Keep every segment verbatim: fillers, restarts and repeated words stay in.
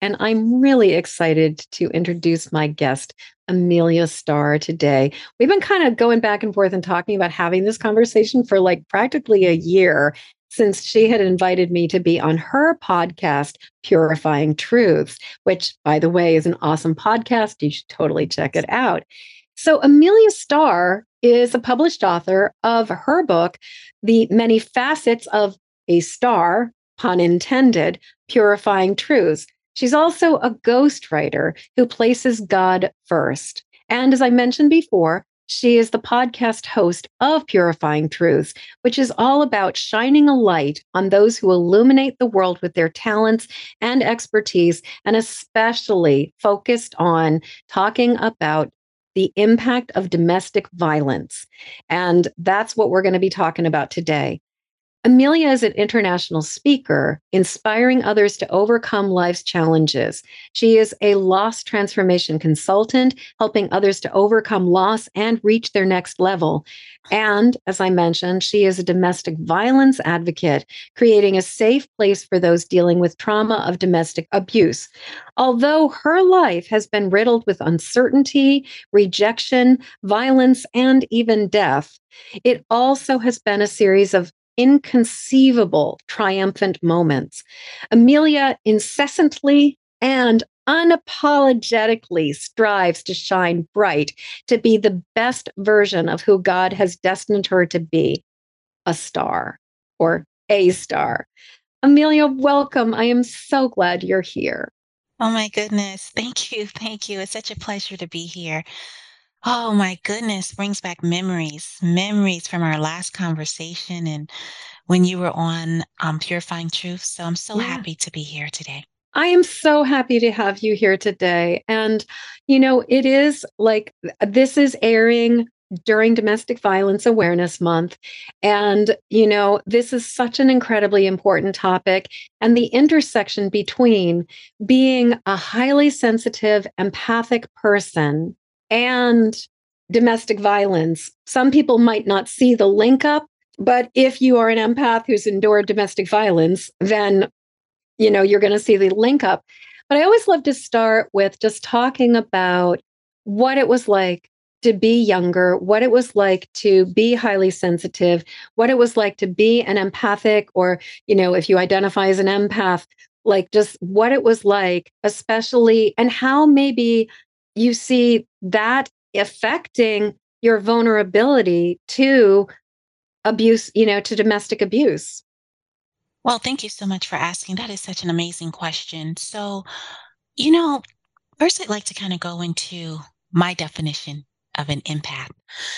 and I'm really excited to introduce my guest, Amelia Starr, today. We've been kind of going back and forth and talking about having this conversation for like practically a year since she had invited me to be on her podcast, Purifying Truths, which, by the way, is an awesome podcast. You should totally check it out. So Amelia Starr is a published author of her book, The Many Facets of A Starr, pun intended, Purifying Truths. She's also a ghostwriter who places God first. And as I mentioned before, she is the podcast host of Purifying Truths, which is all about shining a light on those who illuminate the world with their talents and expertise, and especially focused on talking about the impact of domestic violence. And that's what we're going to be talking about today. Amelia is an international speaker, inspiring others to overcome life's challenges. She is a loss transformation consultant, helping others to overcome loss and reach their next level. And as I mentioned, she is a domestic violence advocate, creating a safe place for those dealing with trauma of domestic abuse. Although her life has been riddled with uncertainty, rejection, violence, and even death, it also has been a series of inconceivable triumphant moments. Amelia incessantly and unapologetically strives to shine bright, to be the best version of who God has destined her to be, a star or a star. Amelia, welcome. I am so glad you're here. Oh my goodness. Thank you. Thank you. It's such a pleasure to be here. Oh my goodness, brings back memories, memories from our last conversation and when you were on um, Purifying Truth. So I'm so yeah. happy to be here today. I am so happy to have you here today. And, you know, it is like this is airing during Domestic Violence Awareness Month. And, you know, this is such an incredibly important topic. And the intersection between being a highly sensitive, empathic person and domestic violence. Some people might not see the link up, but if you are an empath who's endured domestic violence, then, you know, you're going to see the link up. But I always love to start with just talking about what it was like to be younger, what it was like to be highly sensitive, what it was like to be an empathic, or, you know, if you identify as an empath, like just what it was like, especially, and how maybe you see that affecting your vulnerability to abuse, you know, to domestic abuse. Well, thank you so much for asking. That is such an amazing question. So, you know, first I'd like to kind of go into my definition of an empath.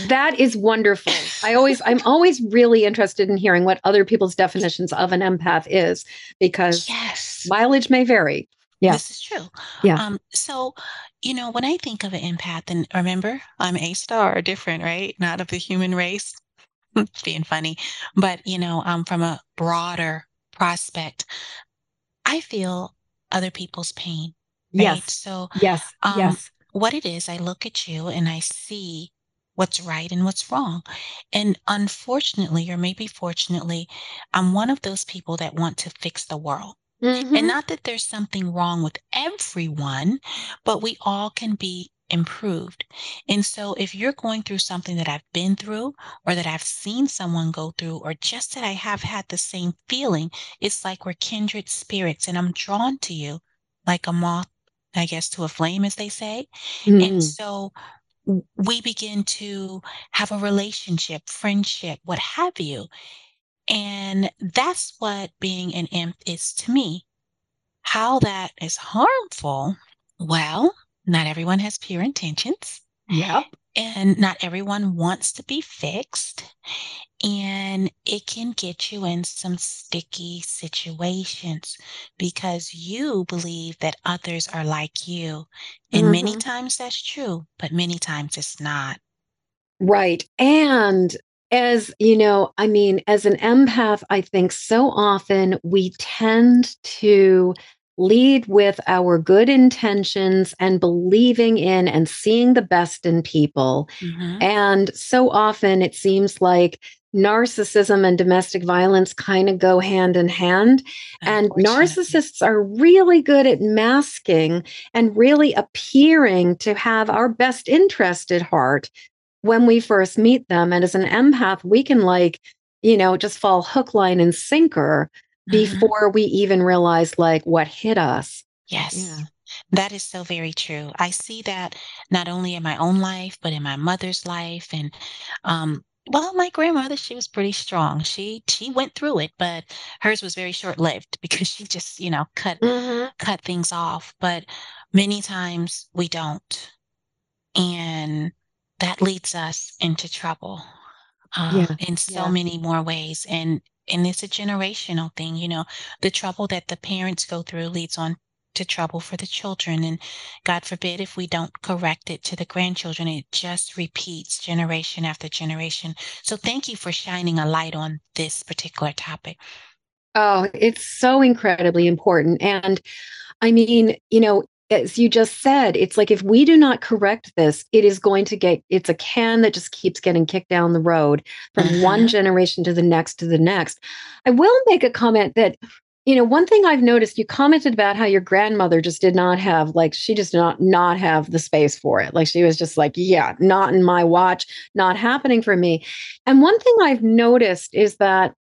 That is wonderful. I always, I'm always really interested in hearing what other people's definitions of an empath is, because yes. mileage may vary. Yeah. This is true. Yeah. Um, so, you know, when I think of an empath, and remember, I'm a star, different, right? Not of the human race, being funny, but, you know, um, from a broader prospect, I feel other people's pain. Right? Yes. So, yes. Um, yes. What it is, I look at you and I see what's right and what's wrong. And unfortunately, or maybe fortunately, I'm one of those people that want to fix the world. Mm-hmm. And not that there's something wrong with everyone, but we all can be improved. And so if you're going through something that I've been through, or that I've seen someone go through, or just that I have had the same feeling, it's like we're kindred spirits and I'm drawn to you like a moth, I guess, to a flame, as they say. Mm-hmm. And so we begin to have a relationship, friendship, what have you. And that's what being an empath is to me. How that is harmful, well, not everyone has pure intentions. Yep. And not everyone wants to be fixed. And it can get you in some sticky situations because you believe that others are like you. And mm-hmm. many times that's true, but many times it's not. Right. And as, you know, I mean, as an empath, I think so often we tend to lead with our good intentions and believing in and seeing the best in people. Mm-hmm. And so often it seems like narcissism and domestic violence kind of go hand in hand. And narcissists are really good at masking and really appearing to have our best interest at heart when we first meet them. And as an empath, we can like, you know, just fall hook, line, and sinker before we even realize like what hit us. Yes, yeah. That is so very true. I see that not only in my own life, but in my mother's life. And, um, well, my grandmother, she was pretty strong. She, she went through it, but hers was very short lived because she just, you know, cut, mm-hmm. cut things off. But many times we don't. And that leads us into trouble um, yeah. in so yeah. many more ways. And And it's a generational thing, you know, the trouble that the parents go through leads on to trouble for the children. And God forbid if we don't correct it to the grandchildren, it just repeats generation after generation. So thank you for shining a light on this particular topic. Oh, it's so incredibly important. And I mean, you know, as you just said, it's like if we do not correct this, it is going to get, it's a can that just keeps getting kicked down the road from mm-hmm. one generation to the next to the next. I will make a comment that, you know, one thing I've noticed, you commented about how your grandmother just did not have, like, she just did not, not have the space for it. Like, she was just like, yeah, not in my watch, not happening for me. And one thing I've noticed is that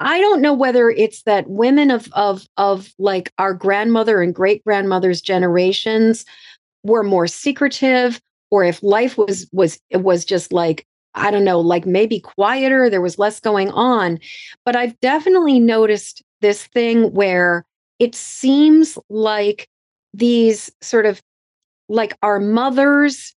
I don't know whether it's that women of of of like our grandmother and great grandmother's generations were more secretive, or if life was was it was just like, I don't know, like maybe quieter, there was less going on. But I've definitely noticed this thing where it seems like these sort of like our mothers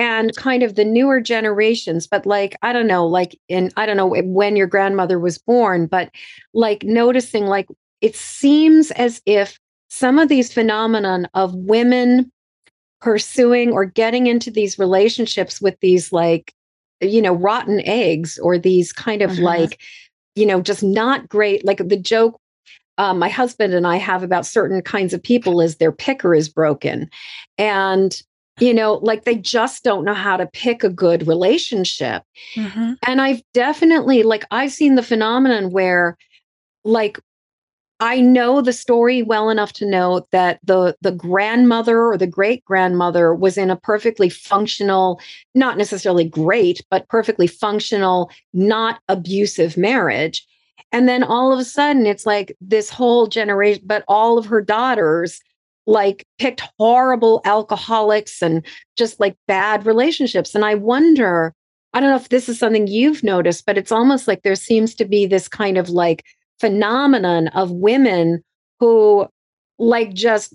and kind of the newer generations, but like, I don't know, like in, I don't know when your grandmother was born, but like noticing, like, it seems as if some of these phenomenon of women pursuing or getting into these relationships with these like, you know, rotten eggs or these kind of mm-hmm. like, you know, just not great, like the joke um, my husband and I have about certain kinds of people is their picker is broken. And you know, like they just don't know how to pick a good relationship. Mm-hmm. And I've definitely, like, I've seen the phenomenon where, like, I know the story well enough to know that the the grandmother or the great-grandmother was in a perfectly functional, not necessarily great, but perfectly functional, not abusive marriage. And then all of a sudden, it's like this whole generation, but all of her daughters like picked horrible alcoholics and just like bad relationships. And I wonder, I don't know if this is something you've noticed, but it's almost like there seems to be this kind of like phenomenon of women who like just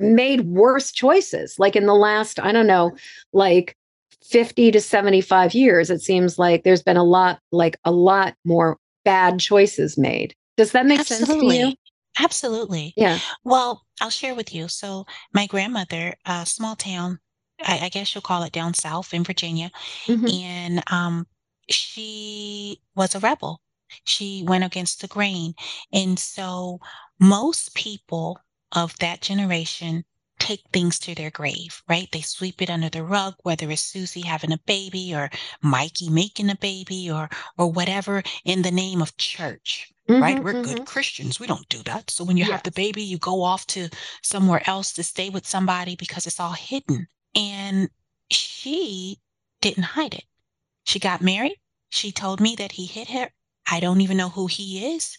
made worse choices. Like in the last, I don't know, like fifty to seventy-five years, it seems like there's been a lot, like a lot more bad choices made. Does that make Absolutely. Sense to you? Absolutely. Yeah. Well, I'll share with you. So my grandmother, a uh, small town, I, I guess you'll call it down south in Virginia. Mm-hmm. And um, she was a rebel. She went against the grain. And so most people of that generation take things to their grave, right? They sweep it under the rug, whether it's Susie having a baby or Mikey making a baby or or whatever in the name of church. Mm-hmm, right? We're mm-hmm. good Christians. We don't do that. So when you yes. have the baby, you go off to somewhere else to stay with somebody because it's all hidden. And she didn't hide it. She got married. She told me that he hit her. I don't even know who he is.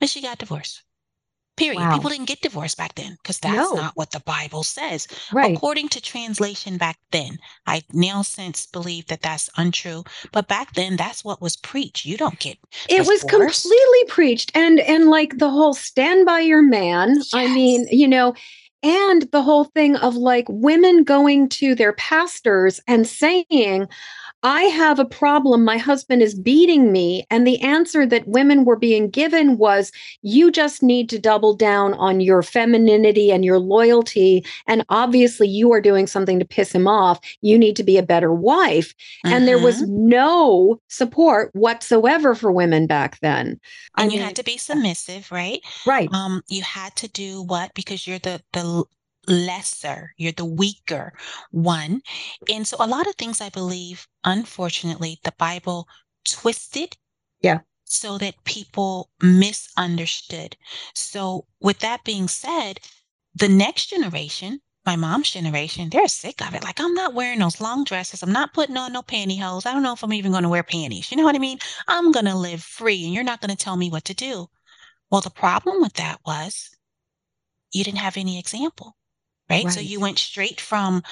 And she got divorced. Period. Wow. People didn't get divorced back then because that's no. not what the Bible says. Right. According to translation back then, I now since believe that that's untrue. But back then, that's what was preached. You don't get It divorced. Was completely preached. And and like the whole stand by your man. Yes. I mean, you know, and the whole thing of like women going to their pastors and saying, I have a problem. My husband is beating me. And the answer that women were being given was, you just need to double down on your femininity and your loyalty. And obviously you are doing something to piss him off. You need to be a better wife. Uh-huh. And there was no support whatsoever for women back then. And I mean, you had to be submissive, right? Right. Um, you had to do what? Because you're the, the, lesser, you're the weaker one. And so a lot of things, I believe, unfortunately, the Bible twisted. Yeah. So that people misunderstood. So with that being said, the next generation, my mom's generation, they're sick of it. Like, I'm not wearing those long dresses. I'm not putting on no pantyhose. I don't know if I'm even going to wear panties. You know what I mean? I'm going to live free and you're not going to tell me what to do. Well, the problem with that was you didn't have any example. Right? Right. So you went straight from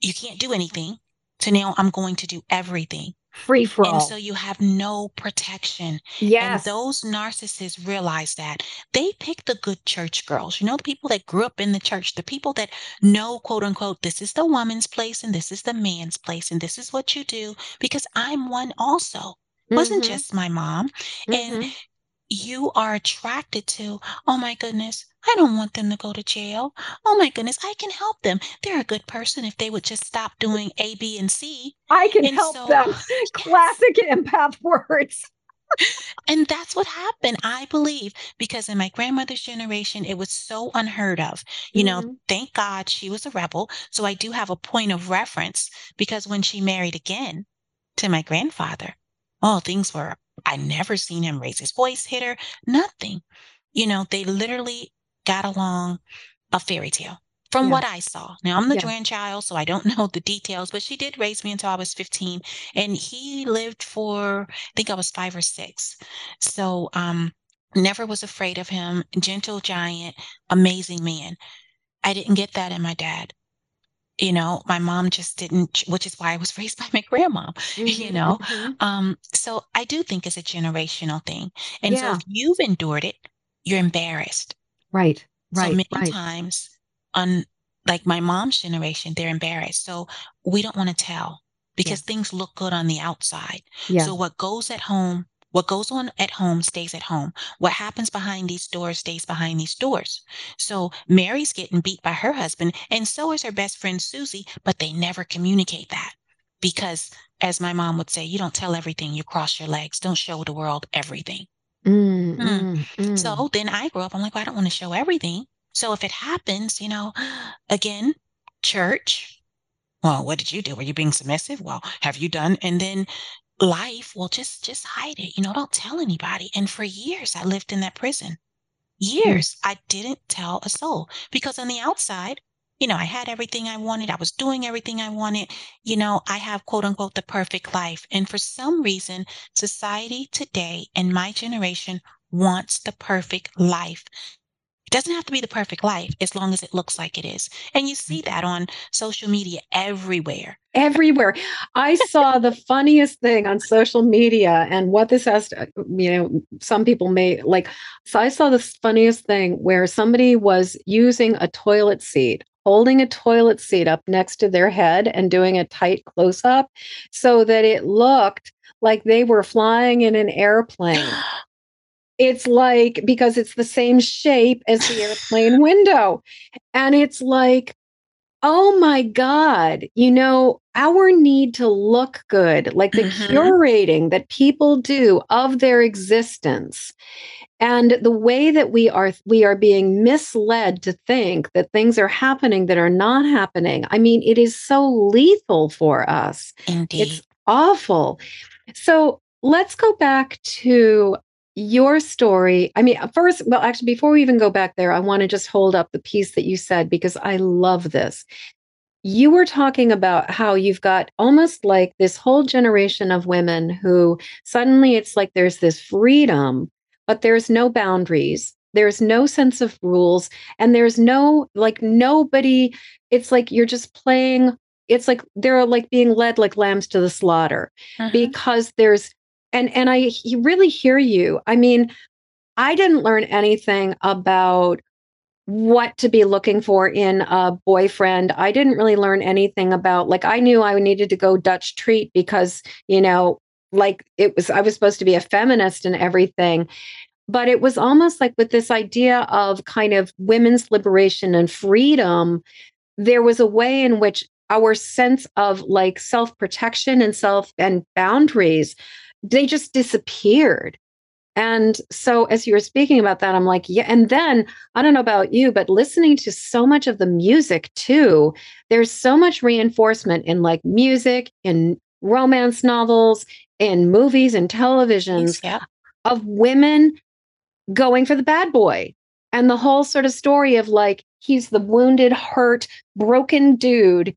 you can't do anything to now I'm going to do everything. Free for all. And so you have no protection. Yes. And those narcissists realize that. They pick the good church girls, you know, the people that grew up in the church, the people that know, quote unquote, this is the woman's place and this is the man's place and this is what you do, because I'm one also. Mm-hmm. It wasn't just my mom. Mm-hmm. And you are attracted to, oh my goodness, I don't want them to go to jail. Oh my goodness, I can help them. They're a good person if they would just stop doing A, B, and C. I can and help so, them. Yes. Classic empath words. And that's what happened, I believe, because in my grandmother's generation, it was so unheard of. You mm-hmm. know, thank God she was a rebel. So I do have a point of reference, because when she married again to my grandfather, oh, things were, I never seen him raise his voice, hit her, nothing. You know, they literally got along a fairy tale from yeah. what I saw. Now, I'm the yeah. grandchild, so I don't know the details, but she did raise me until I was fifteen. And he lived for, I think I was five or six. So um, never was afraid of him. Gentle giant, amazing man. I didn't get that in my dad. You know, my mom just didn't, which is why I was raised by my grandma, mm-hmm, you know. Mm-hmm. Um, so I do think it's a generational thing. And yeah. so if you've endured it, you're embarrassed. Right, right. So many right. times, on, like my mom's generation, they're embarrassed. So we don't want to tell, because yeah. things look good on the outside. Yeah. So what goes at home, what goes on at home stays at home. What happens behind these doors stays behind these doors. So Mary's getting beat by her husband, and so is her best friend, Susie, but they never communicate that. Because as my mom would say, you don't tell everything, you cross your legs, don't show the world everything. Mm, mm. Mm. So then I grew up, I'm like, well, I don't want to show everything. So if it happens, you know, again, church, well, what did you do? Were you being submissive? Well, have you done? And then life, well, just, just hide it, you know, don't tell anybody. And for years, I lived in that prison. Years, mm. I didn't tell a soul, because on the outside, you know, I had everything I wanted. I was doing everything I wanted. You know, I have, quote unquote, the perfect life. And for some reason, society today and my generation wants the perfect life. It doesn't have to be the perfect life as long as it looks like it is. And you see that on social media everywhere. Everywhere. I saw the funniest thing on social media, and what this has to, you know, some people may like. So I saw this funniest thing where somebody was using a toilet seat, holding a toilet seat up next to their head and doing a tight close up so that it looked like they were flying in an airplane. It's like, because it's the same shape as the airplane window. And it's like, oh my God, you know, our need to look good, like the mm-hmm. curating that people do of their existence. And the way that we are we are being misled to think that things are happening that are not happening. I mean, it is so lethal for us. Indeed. It's awful. So let's go back to your story. I mean, first, well, actually, before we even go back there, I want to just hold up the piece that you said, because I love this. You were talking about how you've got almost like this whole generation of women who suddenly it's like there's this freedom, but there's no boundaries. There's no sense of rules. And there's no, like, nobody, it's like you're just playing. It's like they're like being led like lambs to the slaughter, uh-huh. because there's, and, and I really hear you. I mean, I didn't learn anything about what to be looking for in a boyfriend. I didn't really learn anything about, like, I knew I needed to go Dutch treat because, you know, like it was, I was supposed to be a feminist and everything. But it was almost like with this idea of kind of women's liberation and freedom, there was a way in which our sense of like self-protection and self and boundaries, they just disappeared. And so as you were speaking about that, I'm like, yeah. And then I don't know about you, but listening to so much of the music too, there's so much reinforcement in like music, in romance novels, in movies and televisions, yeah, of women going for the bad boy. And the whole sort of story of like, he's the wounded, hurt, broken dude.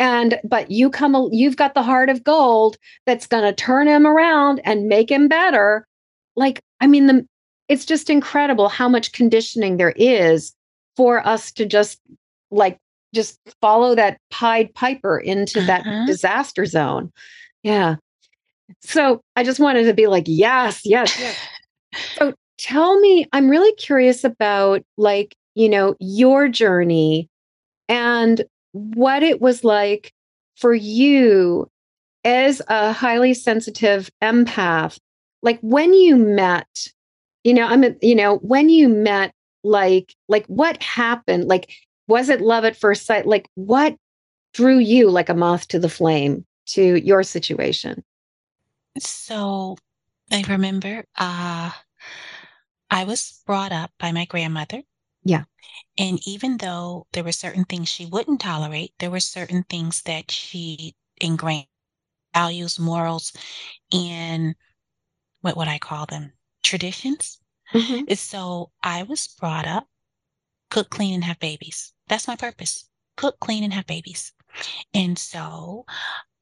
And, but you come, you've got the heart of gold that's going to turn him around and make him better. Like, I mean, the, it's just incredible how much conditioning there is for us to just like, just follow that Pied Piper into uh-huh. that disaster zone. Yeah. So I just wanted to be like, yes, yes, yes. So tell me, I'm really curious about like, you know, your journey and what it was like for you as a highly sensitive empath. Like when you met, you know, I mean, you know, when you met, like, like what happened? Like, was it love at first sight? Like what drew you like a moth to the flame to your situation? So I remember uh, I was brought up by my grandmother. Yeah. And even though there were certain things she wouldn't tolerate, there were certain things that she ingrained, values, morals, and what would I call them? Traditions. Mm-hmm. So I was brought up, cook, clean, and have babies. That's my purpose. Cook, clean, and have babies. And so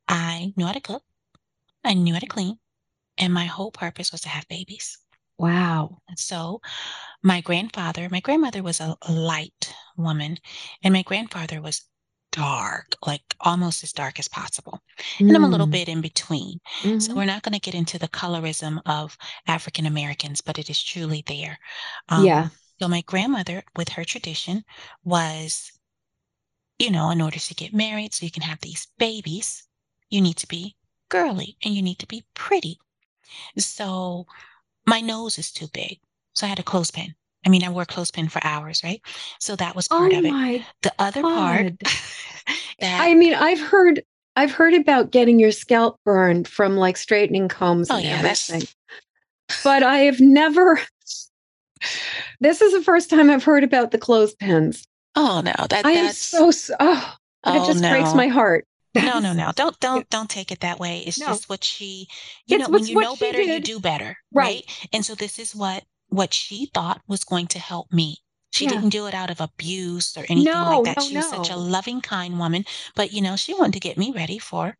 I knew how to cook. I knew how to clean. And my whole purpose was to have babies. Wow. So my grandfather, my grandmother was a light woman. And my grandfather was dark, like almost as dark as possible. Mm. And I'm a little bit in between. Mm-hmm. So we're not going to get into the colorism of African Americans, but it is truly there. Um, yeah. So my grandmother, with her tradition, was, you know, in order to get married, so you can have these babies, you need to be girly and you need to be pretty. So my nose is too big. So I had a clothespin. I mean, I wore clothespin for hours, right? So that was part oh of it. The other God. part. that I mean, I've heard, I've heard about getting your scalp burned from like straightening combs oh, and yeah, everything. That's... But I have never, this is the first time I've heard about the clothespins. Oh no. That, I that's... am so, oh, oh it just no. breaks my heart. No, no, no. Don't, don't, don't take it that way. It's no. just what she, you it's know, when you know better, did. you do better. Right. right. And so this is what, what she thought was going to help me. She yeah. didn't do it out of abuse or anything no, like that. No, she was no. such a loving, kind woman. But, you know, she wanted to get me ready for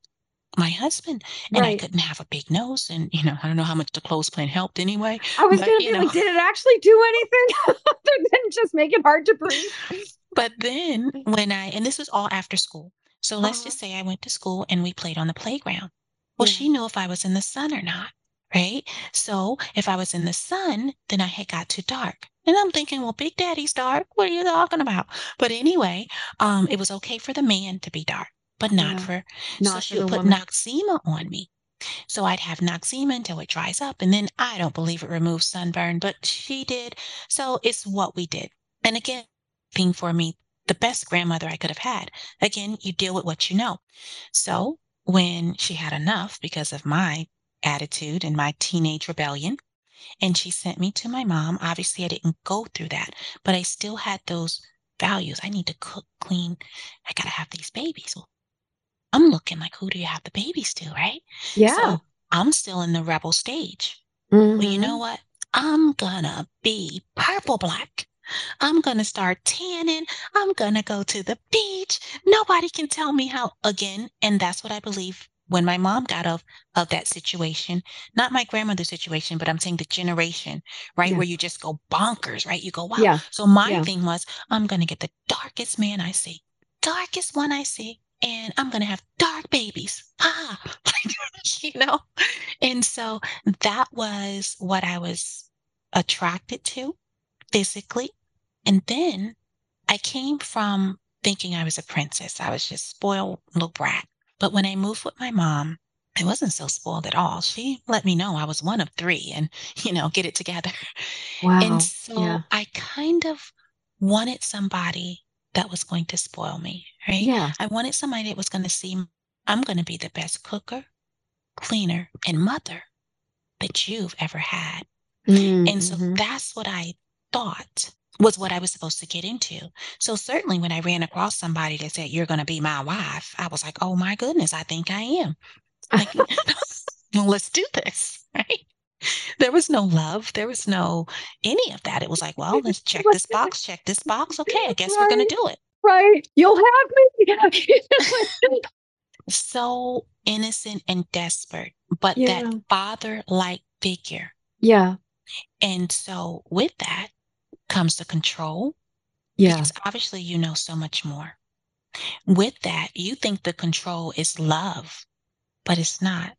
my husband. And right. I couldn't have a big nose. And, you know, I don't know how much the clothespin helped anyway. I was going to be know. like, did it actually do anything other than just make it hard to breathe? But then when I, and this was all after school. So let's uh-huh. just say I went to school and we played on the playground. Well, yeah. she knew if I was in the sun or not, right? So if I was in the sun, then I had got too dark. And I'm thinking, well, Big Daddy's dark. What are you talking about? But anyway, um, it was okay for the man to be dark, but not yeah. for, not so she would put woman. Noxzema on me. So I'd have Noxzema until it dries up. And then I don't believe it removes sunburn, but she did. So it's what we did. And again, thing for me, the best grandmother I could have had. Again, you deal with what you know. So when she had enough because of my attitude and my teenage rebellion, and she sent me to my mom, obviously I didn't go through that, but I still had those values. I need to cook, clean. I got to have these babies. Well, I'm looking like, who do you have the babies to, right? Yeah. So I'm still in the rebel stage. Mm-hmm. Well, you know what? I'm going to be purple black. I'm going to start tanning. I'm going to go to the beach. Nobody can tell me how again. And that's what I believe when my mom got out of, of that situation, not my grandmother's situation, but I'm saying the generation, right? Yeah. Where you just go bonkers, right? You go, wow. Yeah. So my yeah. thing was, I'm going to get the darkest man I see, darkest one I see. And I'm going to have dark babies. Ah, you know? And so that was what I was attracted to physically. And then I came from thinking I was a princess. I was just spoiled little brat. But when I moved with my mom, I wasn't so spoiled at all. She let me know I was one of three and, you know, get it together. Wow. And so yeah. I kind of wanted somebody that was going to spoil me, right? Yeah. I wanted somebody that was going to see, I'm going to be the best cooker, cleaner, and mother that you've ever had. Mm-hmm. And so that's what I thought was what I was supposed to get into. So certainly when I ran across somebody that said, you're going to be my wife, I was like, oh my goodness, I think I am. Like, well, let's do this, right? There was no love. There was no any of that. It was like, well, let's check this box, check this box. Okay, I guess right. we're going to do it. Right. You'll have me. So innocent and desperate, but yeah. that father-like figure. Yeah. And so with that comes the control. Yeah. Because obviously, you know so much more. With that, you think the control is love. But it's not,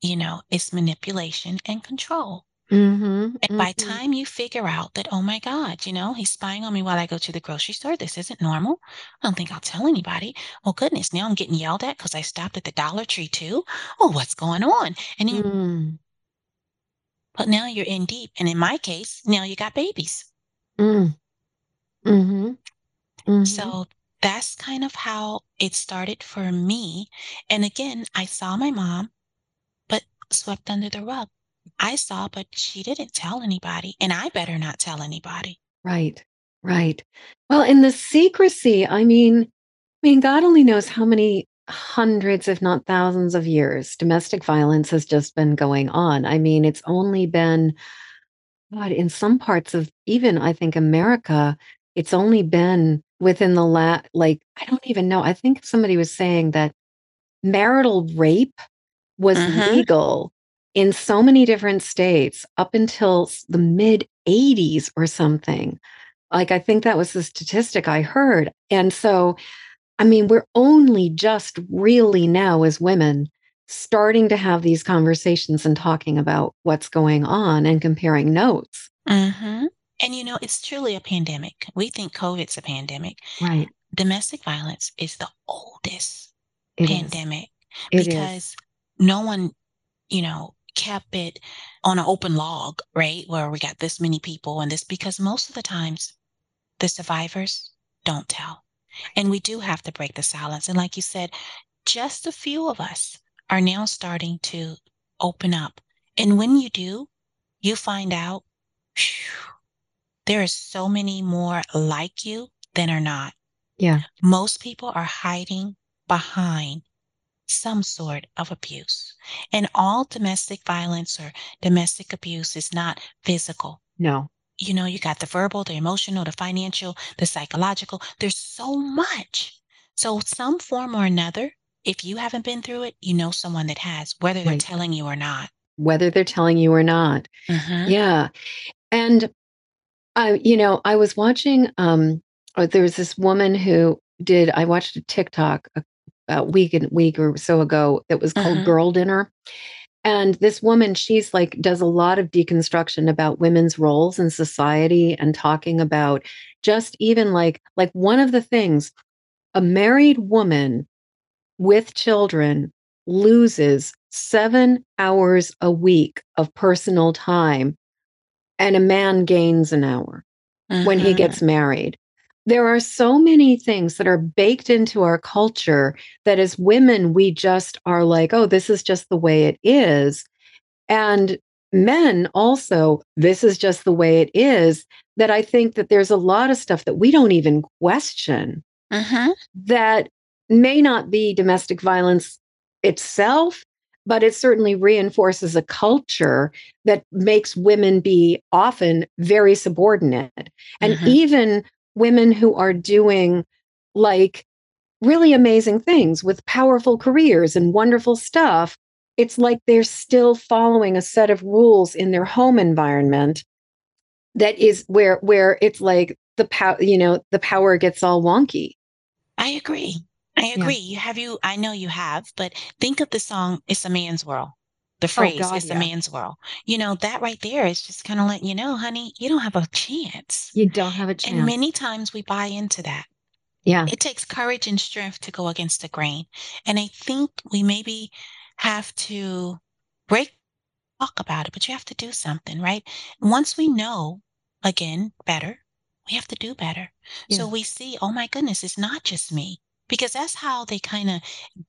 you know, it's manipulation and control. Mm-hmm, and mm-hmm. by time you figure out that, oh, my God, you know, he's spying on me while I go to the grocery store. This isn't normal. I don't think I'll tell anybody. Oh, goodness. Now I'm getting yelled at because I stopped at the Dollar Tree, too. Oh, what's going on? And then, mm. But now you're in deep. And in my case, now you got babies. Mm. Mm-hmm. Mm-hmm. So that's kind of how it started for me. And again, I saw my mom, but swept under the rug. I saw, but she didn't tell anybody, and I better not tell anybody. Right, right. Well, in the secrecy, I mean, I mean, God only knows how many hundreds, if not thousands of years, domestic violence has just been going on. I mean, it's only been, God, in some parts of even, I think, America, it's only been within the last, like, I don't even know. I think somebody was saying that marital rape was uh-huh. legal in so many different states up until the mid eighties or something. Like, I think that was the statistic I heard. And so, I mean, we're only just really now as women starting to have these conversations and talking about what's going on and comparing notes. Mm-hmm. Uh-huh. And, you know, it's truly a pandemic. We think COVID's a pandemic. Right. Domestic violence is the oldest it pandemic is. because no one, you know, kept it on an open log, right? Where we got this many people and this, because most of the times the survivors don't tell. And we do have to break the silence. And like you said, just a few of us are now starting to open up. And when you do, you find out, whew, there are so many more like you than are not. Yeah. Most people are hiding behind some sort of abuse. And all domestic violence or domestic abuse is not physical. No. You know, you got the verbal, the emotional, the financial, the psychological. There's so much. So some form or another, if you haven't been through it, you know someone that has, whether they're right. telling you or not. Whether they're telling you or not. Mm-hmm. Yeah. And I, you know, I was watching, um, there was this woman who did, I watched a TikTok a, a week and week or so ago that was called uh-huh. Girl Dinner. And this woman, she's like, does a lot of deconstruction about women's roles in society and talking about just even like, like one of the things a married woman with children loses seven hours a week of personal time. And a man gains an hour uh-huh. when he gets married. There are so many things that are baked into our culture that as women, we just are like, oh, this is just the way it is. And men also, this is just the way it is, that I think that there's a lot of stuff that we don't even question uh-huh. that may not be domestic violence itself. But it certainly reinforces a culture that makes women be often very subordinate. And mm-hmm. even women who are doing like really amazing things with powerful careers and wonderful stuff, it's like they're still following a set of rules in their home environment that is where where it's like the power, you know, the power gets all wonky. I agree. I agree. Yeah. You have you, I know you have, but think of the song, It's a Man's World. The phrase oh, God, is the yeah. man's will. You know, that right there is just kind of letting you know, honey, you don't have a chance. You don't have a chance. And many times we buy into that. Yeah. It takes courage and strength to go against the grain. And I think we maybe have to break, talk about it, but you have to do something, right? Once we know, again, better, we have to do better. Yeah. So we see, oh my goodness, it's not just me. Because that's how they kind of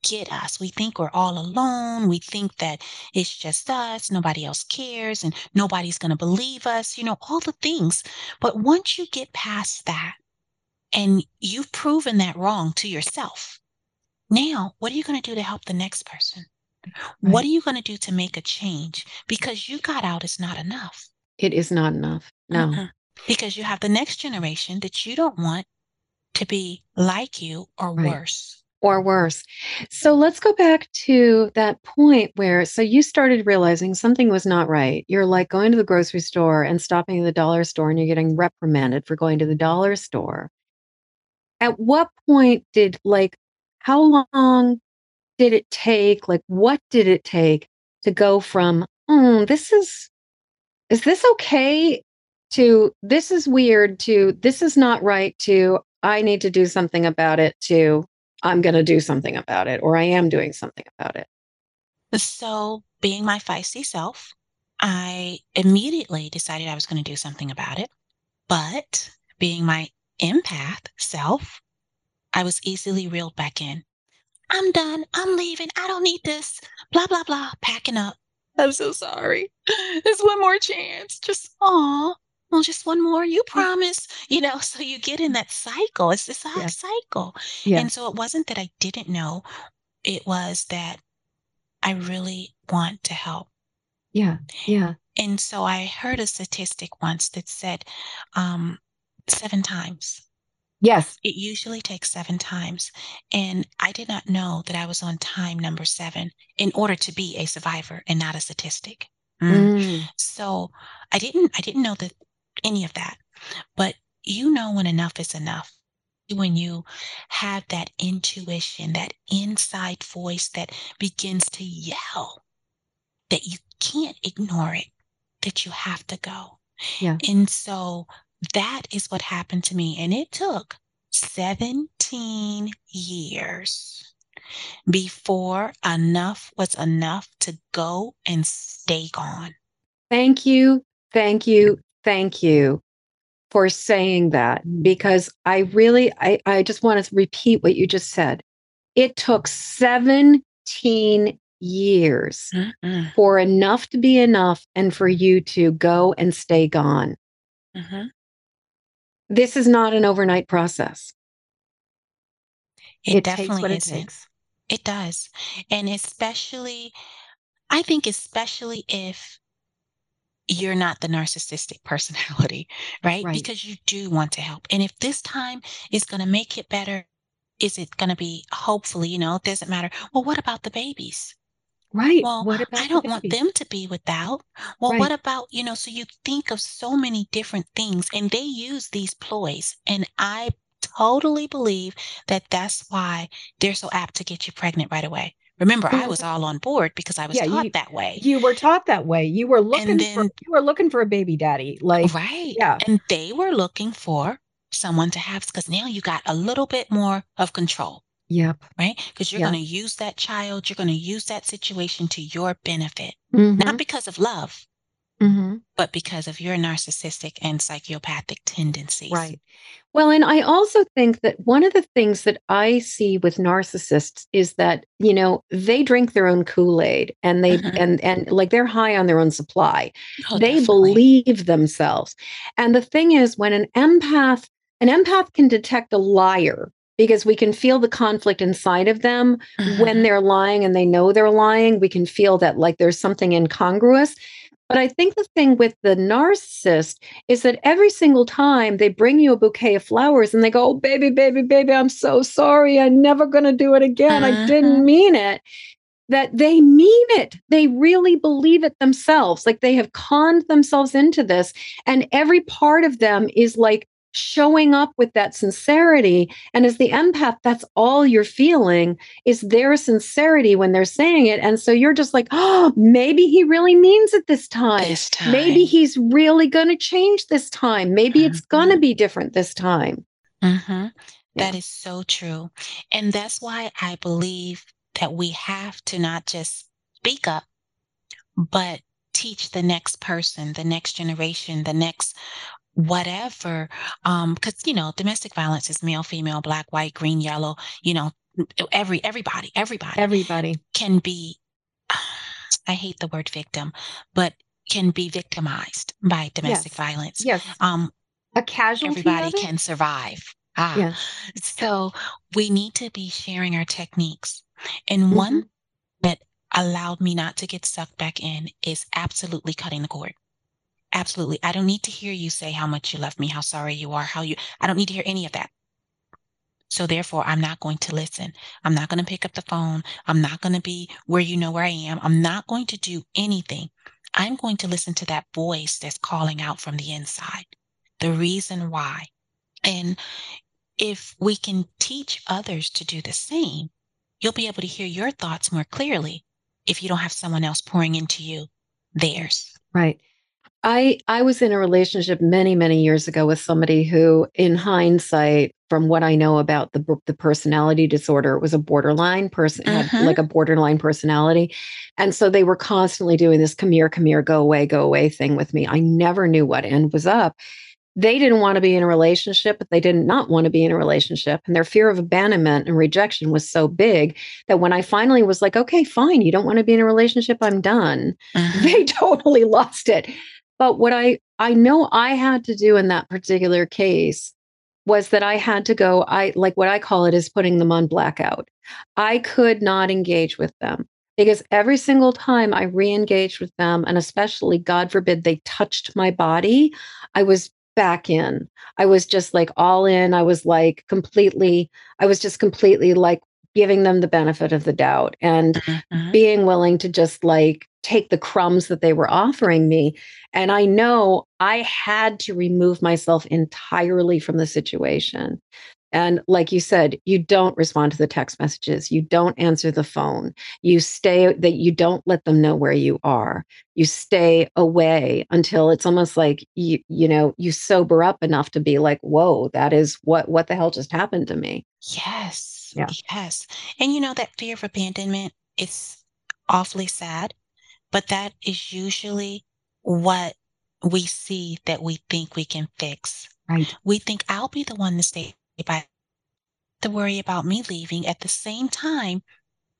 get us. We think we're all alone. We think that it's just us. Nobody else cares and nobody's going to believe us, you know, all the things. But once you get past that and you've proven that wrong to yourself, now what are you going to do to help the next person? Right. What are you going to do to make a change? Because you got out is not enough. It is not enough. No. Uh-huh. Because you have the next generation that you don't want to be like you or right. worse. Or worse. So let's go back to that point where, so you started realizing something was not right. You're like going to the grocery store and stopping at the dollar store and you're getting reprimanded for going to the dollar store. At what point did, like, how long did it take? Like, what did it take to go from, mm, this is, is this okay? To this is weird, to this is not right, to I need to do something about it, to I'm going to do something about it, or I am doing something about it? So being my feisty self, I immediately decided I was going to do something about it. But being my empath self, I was easily reeled back in. I'm done. I'm leaving. I don't need this. Blah, blah, blah. Packing up. I'm so sorry. There's one more chance. Just, aw. Well, just one more, you promise, you know, so you get in that cycle. It's this odd yeah. cycle. Yeah. And so it wasn't that I didn't know. It was that I really want to help. Yeah. Yeah. And so I heard a statistic once that said um, seven times. Yes. It usually takes seven times. And I did not know that I was on time number seven in order to be a survivor and not a statistic. Mm. Mm. So I didn't, I didn't know that. Any of that. But you know when enough is enough, when you have that intuition, that inside voice that begins to yell that you can't ignore it, that you have to go. Yeah. And so that is what happened to me. And it took seventeen years before enough was enough to go and stay gone. Thank you. Thank you. Thank you for saying that, because I really, I, I just want to repeat what you just said. It took seventeen years mm-hmm. for enough to be enough and for you to go and stay gone. Mm-hmm. This is not an overnight process. It, it definitely takes what isn't. It takes. It does. And especially, I think especially if you're not the narcissistic personality, right? right? Because you do want to help. And if this time is going to make it better, is it going to be, hopefully, you know, it doesn't matter. Well, what about the babies? Right. Well, what about I don't the want them to be without. Well, right. what about, you know, so you think of so many different things and they use these ploys. And I totally believe that that's why they're so apt to get you pregnant right away. Remember, I was all on board because I was yeah, taught you, that way. You were taught that way. You were looking then, for you were looking for a baby daddy. Like right. Yeah. And they were looking for someone to have, because now you got a little bit more of control. Yep. Right? Because you're yep. going to use that child, you're going to use that situation to your benefit. Mm-hmm. Not because of love, mm-hmm. but because of your narcissistic and psychopathic tendencies. Right. Well, and I also think that one of the things that I see with narcissists is that, you know, they drink their own Kool-Aid and they mm-hmm. and and like they're high on their own supply. Oh, they definitely. Believe themselves. And the thing is, when an empath, an empath can detect a liar because we can feel the conflict inside of them mm-hmm. when they're lying and they know they're lying. We can feel that like there's something incongruous. But I think the thing with the narcissist is that every single time they bring you a bouquet of flowers and they go, oh, baby, baby, baby, I'm so sorry. I'm never going to do it again. Uh-huh. I didn't mean it. That they mean it. They really believe it themselves. Like they have conned themselves into this. And every part of them is like showing up with that sincerity. And as the empath, that's all you're feeling is their sincerity when they're saying it. And so you're just like, oh, maybe he really means it this time. This time. Maybe he's really going to change this time. Maybe mm-hmm. it's going to be different this time. Mm-hmm. That is so true. And that's why I believe that we have to not just speak up, but teach the next person, the next generation, the next whatever. Um, because, you know, domestic violence is male, female, black, white, green, yellow, you know, every everybody, everybody, everybody can be, I hate the word victim, but can be victimized by domestic yes. violence. Yes. Um, a casualty. Everybody can survive. Ah, yeah. So we need to be sharing our techniques. And mm-hmm. one that allowed me not to get sucked back in is absolutely cutting the cord. Absolutely. I don't need to hear you say how much you love me, how sorry you are, how you, I don't need to hear any of that. So therefore, I'm not going to listen. I'm not going to pick up the phone. I'm not going to be where you know where I am. I'm not going to do anything. I'm going to listen to that voice that's calling out from the inside. The reason why. And if we can teach others to do the same, you'll be able to hear your thoughts more clearly if you don't have someone else pouring into you theirs. Right. I I was in a relationship many, many years ago with somebody who, in hindsight, from what I know about the the personality disorder, it was a borderline person, uh-huh. had like a borderline personality. And so they were constantly doing this come here, come here, go away, go away thing with me. I never knew what end was up. They didn't want to be in a relationship, but they did not want to be in a relationship. And their fear of abandonment and rejection was so big that when I finally was like, okay, fine, you don't want to be in a relationship, I'm done. Uh-huh. They totally lost it. But what I, I know I had to do in that particular case was that I had to go, I like what I call it is putting them on blackout. I could not engage with them. Because every single time I re-engaged with them, and especially, God forbid, they touched my body, I was back in. I was just like all in. I was like completely, I was just completely like giving them the benefit of the doubt and mm-hmm. being willing to just like take the crumbs that they were offering me. And I know I had to remove myself entirely from the situation. And like you said, you don't respond to the text messages. You don't answer the phone. You stay, that you don't let them know where you are. You stay away until it's almost like, you, you know, you sober up enough to be like, whoa, that is what, what the hell just happened to me? Yes. Yeah. Yes. And you know, that fear of abandonment, it's awfully sad, but that is usually what we see that we think we can fix. Right. We think I'll be the one to stay. If I have to worry about me leaving, at the same time,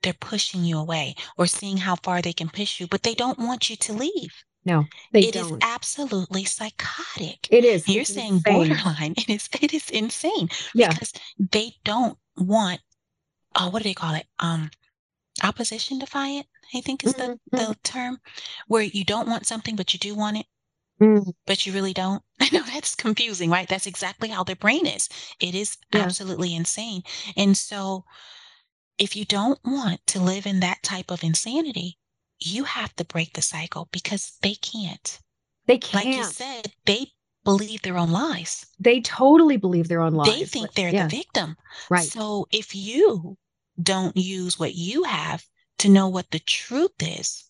they're pushing you away or seeing how far they can push you, but they don't want you to leave. No, they it don't. It is absolutely psychotic. It is. You're it's saying insane. Borderline. It is It is insane. Yeah. Because they don't want, oh, what do they call it? Um, opposition defiant, I think is mm-hmm. the, the term, where you don't want something, but you do want it. Mm. But you really don't. I know that's confusing, right? That's exactly how their brain is. It is yeah. absolutely insane. And so if you don't want to live in that type of insanity, you have to break the cycle because they can't. They can't. Like you said, they believe their own lies. They totally believe their own lies. They think they're yeah. the victim. Right. So if you don't use what you have to know what the truth is,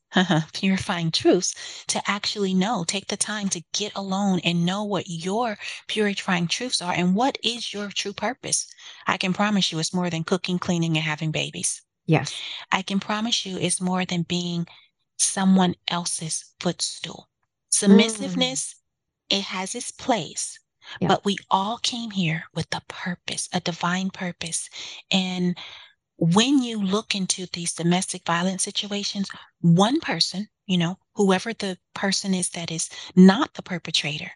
purifying truths, to actually know, take the time to get alone and know what your purifying truths are and what is your true purpose. I can promise you it's more than cooking, cleaning, and having babies. Yes. I can promise you it's more than being someone else's footstool. Submissiveness, mm. it has its place, yeah. but we all came here with a purpose, a divine purpose. And when you look into these domestic violence situations, one person, you know, whoever the person is that is not the perpetrator,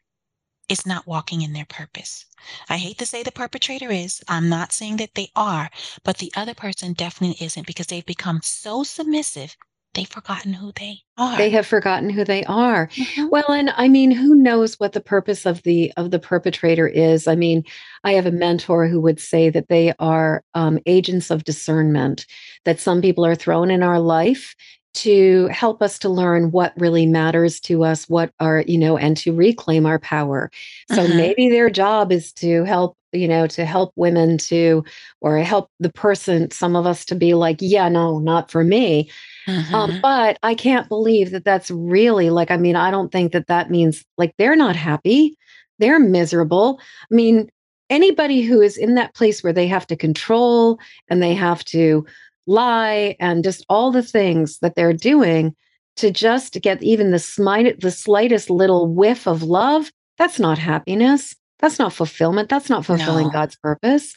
is not walking in their purpose. I hate to say the perpetrator is. I'm not saying that they are, but the other person definitely isn't, because they've become so submissive, they've forgotten who they are. They have forgotten who they are. Mm-hmm. Well, and I mean, who knows what the purpose of the of the perpetrator is? I mean, I have a mentor who would say that they are um, agents of discernment, that some people are thrown in our life to help us to learn what really matters to us, what are, you know, and to reclaim our power. So uh-huh. maybe their job is to help, you know, to help women to, or help the person, some of us to be like, yeah, no, not for me. Uh-huh. Um, but I can't believe that that's really like, I mean, I don't think that that means like they're not happy. They're miserable. I mean, anybody who is in that place where they have to control and they have to lie and just all the things that they're doing to just get even the, smi- the slightest little whiff of love, that's not happiness. That's not fulfillment. That's not fulfilling no. God's purpose.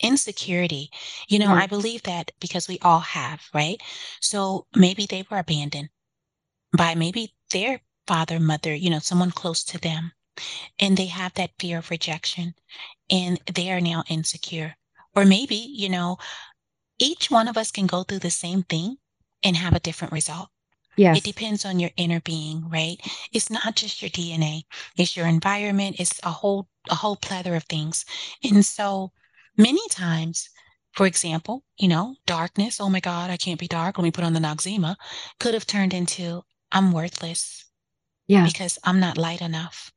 Insecurity. You know, mm-hmm. I believe that because we all have, right? So maybe they were abandoned by maybe their father, mother, you know, someone close to them. And they have that fear of rejection and they are now insecure. Or maybe, you know, each one of us can go through the same thing and have a different result. Yes. It depends on your inner being, right? It's not just your D N A, it's your environment, it's a whole, a whole plethora of things. And so many times, for example, you know, darkness, oh my God, I can't be dark, let me put on the Noxzema, could have turned into I'm worthless. Yeah. Because I'm not light enough.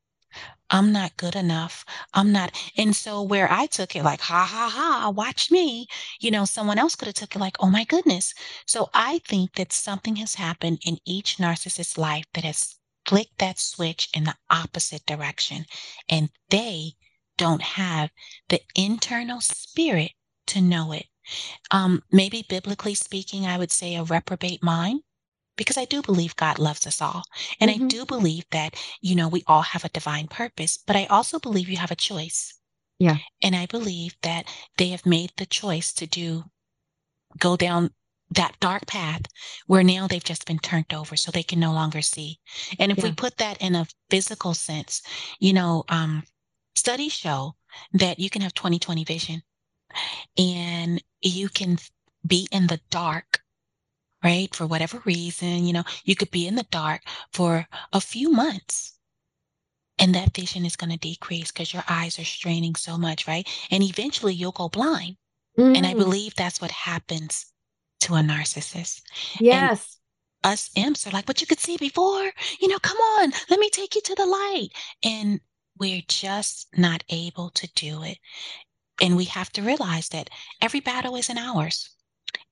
I'm not good enough. I'm not. And so where I took it like, ha, ha, ha, watch me, you know, someone else could have took it like, oh my goodness. So I think that something has happened in each narcissist's life that has flicked that switch in the opposite direction. And they don't have the internal spirit to know it. Um, maybe biblically speaking, I would say a reprobate mind. Because I do believe God loves us all. And mm-hmm. I do believe that, you know, we all have a divine purpose, but I also believe you have a choice. Yeah. And I believe that they have made the choice to do, go down that dark path where now they've just been turned over so they can no longer see. And if yeah. we put that in a physical sense, you know, um, studies show that you can have twenty twenty vision and you can be in the dark. Right? For whatever reason, you know, you could be in the dark for a few months and that vision is going to decrease because your eyes are straining so much, right? And eventually you'll go blind. Mm. And I believe that's what happens to a narcissist. Yes. And us imps are like, but you could see before, you know, come on, let me take you to the light. And we're just not able to do it. And we have to realize that every battle isn't ours.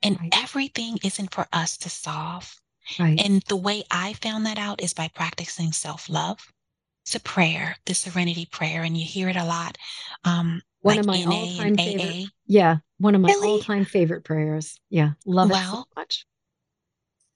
And right. everything isn't for us to solve. Right. And the way I found that out is by practicing self-love. It's a prayer, the serenity prayer, and you hear it a lot. Um, one like of my N A all-time favorite. Yeah, one of my really? all-time favorite prayers. Yeah, love well, it so much.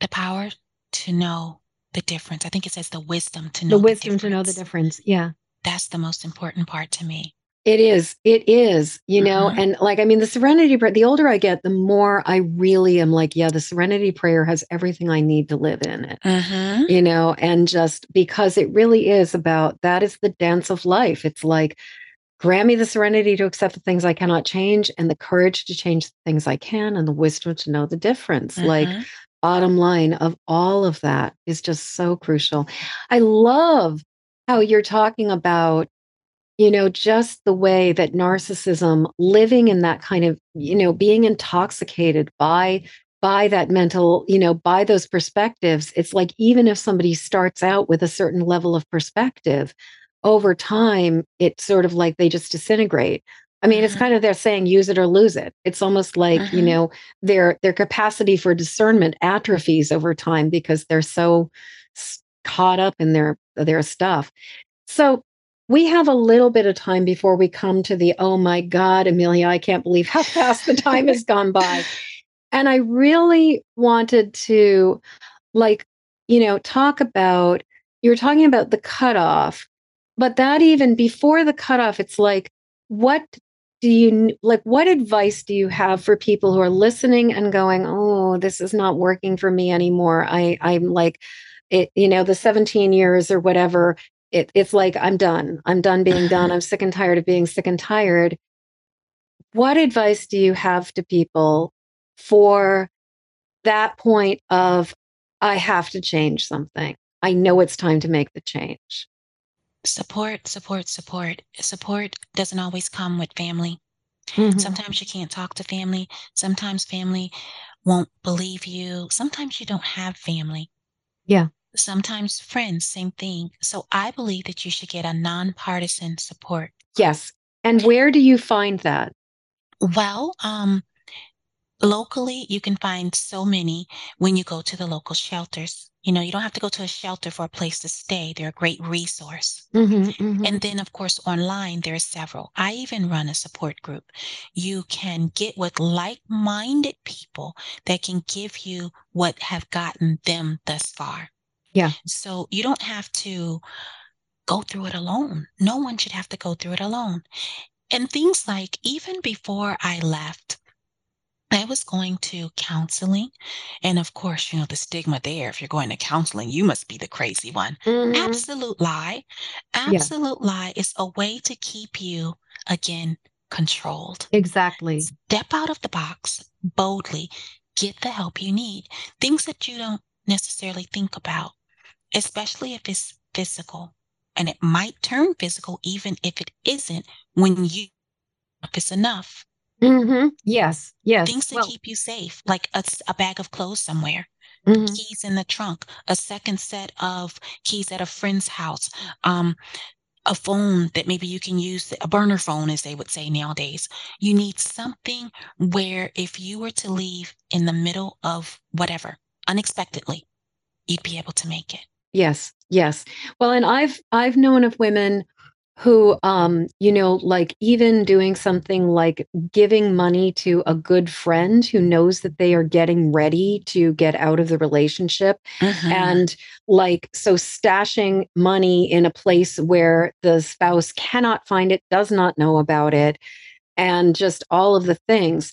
The power to know the difference. I think it says the wisdom to know the wisdom the difference. to know the difference. Yeah, that's the most important part to me. It is, it is, you know, uh-huh. and like, I mean, the serenity prayer, the older I get, the more I really am like, yeah, the serenity prayer has everything I need to live in it, uh-huh. you know, and just because it really is about, that is the dance of life. It's like, grant me the serenity to accept the things I cannot change and the courage to change the things I can and the wisdom to know the difference. Uh-huh. Like, bottom line of all of that is just so crucial. I love how you're talking about, you know, just the way that narcissism, living in that kind of, you know, being intoxicated by, by that mental, you know, by those perspectives, it's like, even if somebody starts out with a certain level of perspective, over time, it's sort of like they just disintegrate. I mean, mm-hmm. it's kind of, they're saying, use it or lose it. It's almost like, mm-hmm. you know, their, their capacity for discernment atrophies over time because they're so caught up in their, their stuff. So, we have a little bit of time before we come to the, oh my God, Amelia, I can't believe how fast the time has gone by. And I really wanted to, like, you know, talk about, you were talking about the cutoff, but that even before the cutoff, it's like, what do you, like, what advice do you have for people who are listening and going, oh, this is not working for me anymore. I, I'm like, it, you know, the seventeen years or whatever. It, it's like, I'm done. I'm done being done. I'm sick and tired of being sick and tired. What advice do you have to people for that point of, I have to change something? I know it's time to make the change. Support, support, support. Support doesn't always come with family. Mm-hmm. Sometimes you can't talk to family. Sometimes family won't believe you. Sometimes you don't have family. Yeah. Sometimes friends, same thing. So I believe that you should get a nonpartisan support. Yes. And where do you find that? Well, um, locally, you can find so many when you go to the local shelters. You know, you don't have to go to a shelter for a place to stay. They're a great resource. Mm-hmm, mm-hmm. And then, of course, online, there are several. I even run a support group. You can get with like-minded people that can give you what have gotten them thus far. Yeah. So you don't have to go through it alone. No one should have to go through it alone. And things like, even before I left, I was going to counseling. And of course, you know, the stigma there, if you're going to counseling, you must be the crazy one. Mm-hmm. Absolute lie. Absolute yeah. lie is a way to keep you, again, controlled. Exactly. Step out of the box boldly. Get the help you need. Things that you don't necessarily think about, especially if it's physical. And it might turn physical, even if it isn't, when you, if it's enough. Mm-hmm. Yes, yes. Things to well, keep you safe, like a, a bag of clothes somewhere, mm-hmm. keys in the trunk, a second set of keys at a friend's house, um, a phone that maybe you can use, a burner phone, as they would say nowadays. You need something where if you were to leave in the middle of whatever, unexpectedly, you'd be able to make it. Yes, yes. Well, and I've I've known of women who, um, you know, like even doing something like giving money to a good friend who knows that they are getting ready to get out of the relationship. Mm-hmm. And like, so stashing money in a place where the spouse cannot find it, does not know about it, and just all of the things.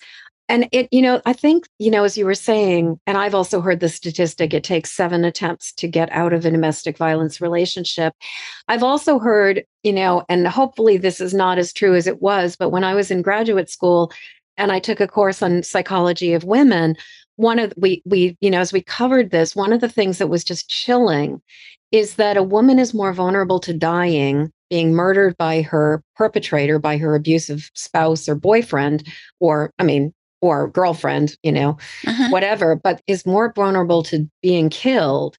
And it, you know, I think, you know, as you were saying, and I've also heard the statistic, it takes seven attempts to get out of a domestic violence relationship. I've also heard, you know, and hopefully this is not as true as it was, but when I was in graduate school and I took a course on psychology of women, one of we, we, you know, as we covered this, one of the things that was just chilling is that a woman is more vulnerable to dying, being murdered by her perpetrator, by her abusive spouse or boyfriend, or, I mean, or girlfriend, you know, uh-huh. whatever, but is more vulnerable to being killed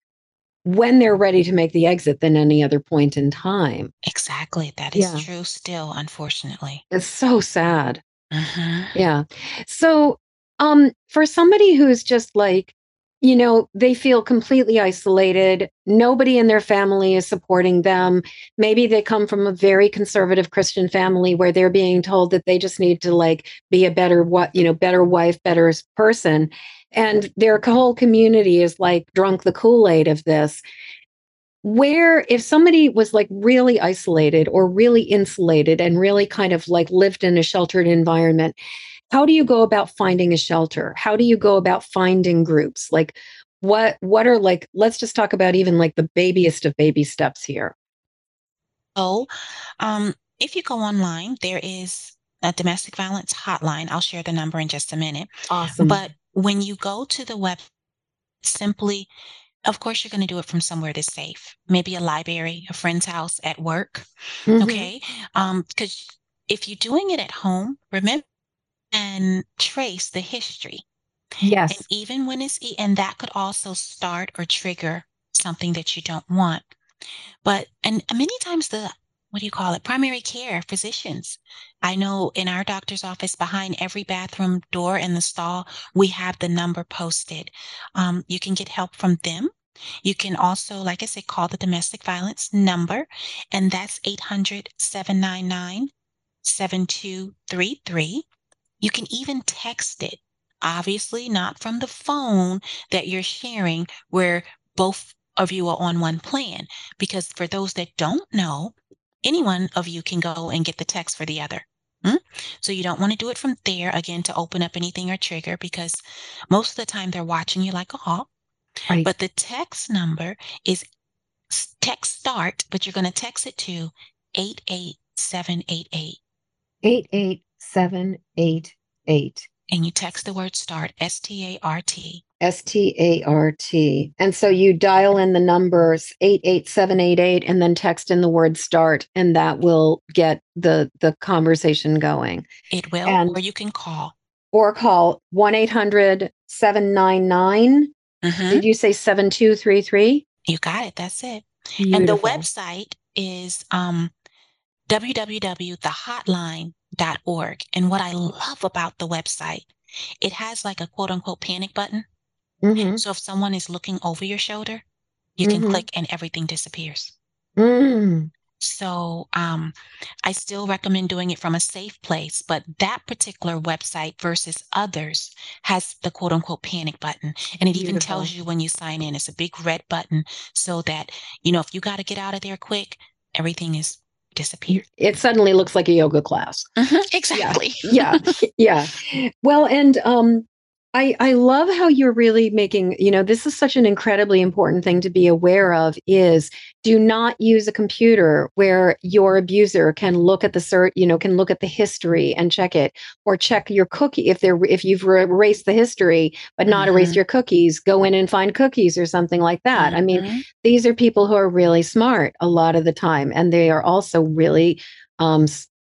when they're ready to make the exit than any other point in time. Exactly. That is yeah. true still, unfortunately. It's so sad. Uh-huh. Yeah. So um, for somebody who's just like, you know, they feel completely isolated. Nobody in their family is supporting them. Maybe they come from a very conservative Christian family where they're being told that they just need to like be a better, what, you know, better wife, better person. And their whole community is like drunk the Kool-Aid of this. Where if somebody was like really isolated or really insulated and really kind of like lived in a sheltered environment, how do you go about finding a shelter? How do you go about finding groups? Like what, what are like, let's just talk about even like the babyest of baby steps here. Oh, um, if you go online, there is a domestic violence hotline. I'll share the number in just a minute. Awesome. But when you go to the web, simply, of course, you're going to do it from somewhere that's safe. Maybe a library, a friend's house, at work. Mm-hmm. Okay. Um, 'cause if you're doing it at home, remember, and trace the history. Yes. And even when it's, e- and that could also start or trigger something that you don't want. But, and many times the, what do you call it? Primary care physicians. I know in our doctor's office, behind every bathroom door and the stall, we have the number posted. Um, you can get help from them. You can also, like I said, call the domestic violence number, and that's eight hundred, seven nine nine, seven two three three. You can even text it, obviously not from the phone that you're sharing where both of you are on one plan, because for those that don't know, any one of you can go and get the text for the other. Hmm? So you don't want to do it from there, again, to open up anything or trigger, because most of the time they're watching you like a hawk. Right. But the text number is text start, but you're going to text it to eight eight seven eight eight. eight eight seven eight eight. And you text the word START, S T A R T. S T A R T. And so you dial in the numbers eight eight seven eight eight and then text in the word START, and that will get the, the conversation going. It will, and, or you can call. or call one eight hundred seven nine nine. Mm-hmm. Did you say seven two three three? You got it. That's it. Beautiful. And the website is um, w w w dot the hotline dot org. And what I love about the website, it has like a quote unquote panic button. Mm-hmm. So if someone is looking over your shoulder, you can mm-hmm. click and everything disappears. Mm. So um, I still recommend doing it from a safe place, but that particular website versus others has the quote unquote panic button. And it Beautiful. Even tells you when you sign in, it's a big red button so that, you know, if you got to get out of there quick, everything is disappeared. It suddenly looks like a yoga class. Mm-hmm, exactly. Yeah. Yeah. yeah. Well, and um, I, I love how you're really making, you know, this is such an incredibly important thing to be aware of is do not use a computer where your abuser can look at the cert, you know, can look at the history and check it or check your cookie. If they're, if you've erased the history, but not mm-hmm. erased your cookies, go in and find cookies or something like that. Mm-hmm. I mean, these are people who are really smart a lot of the time, and they are also really, um,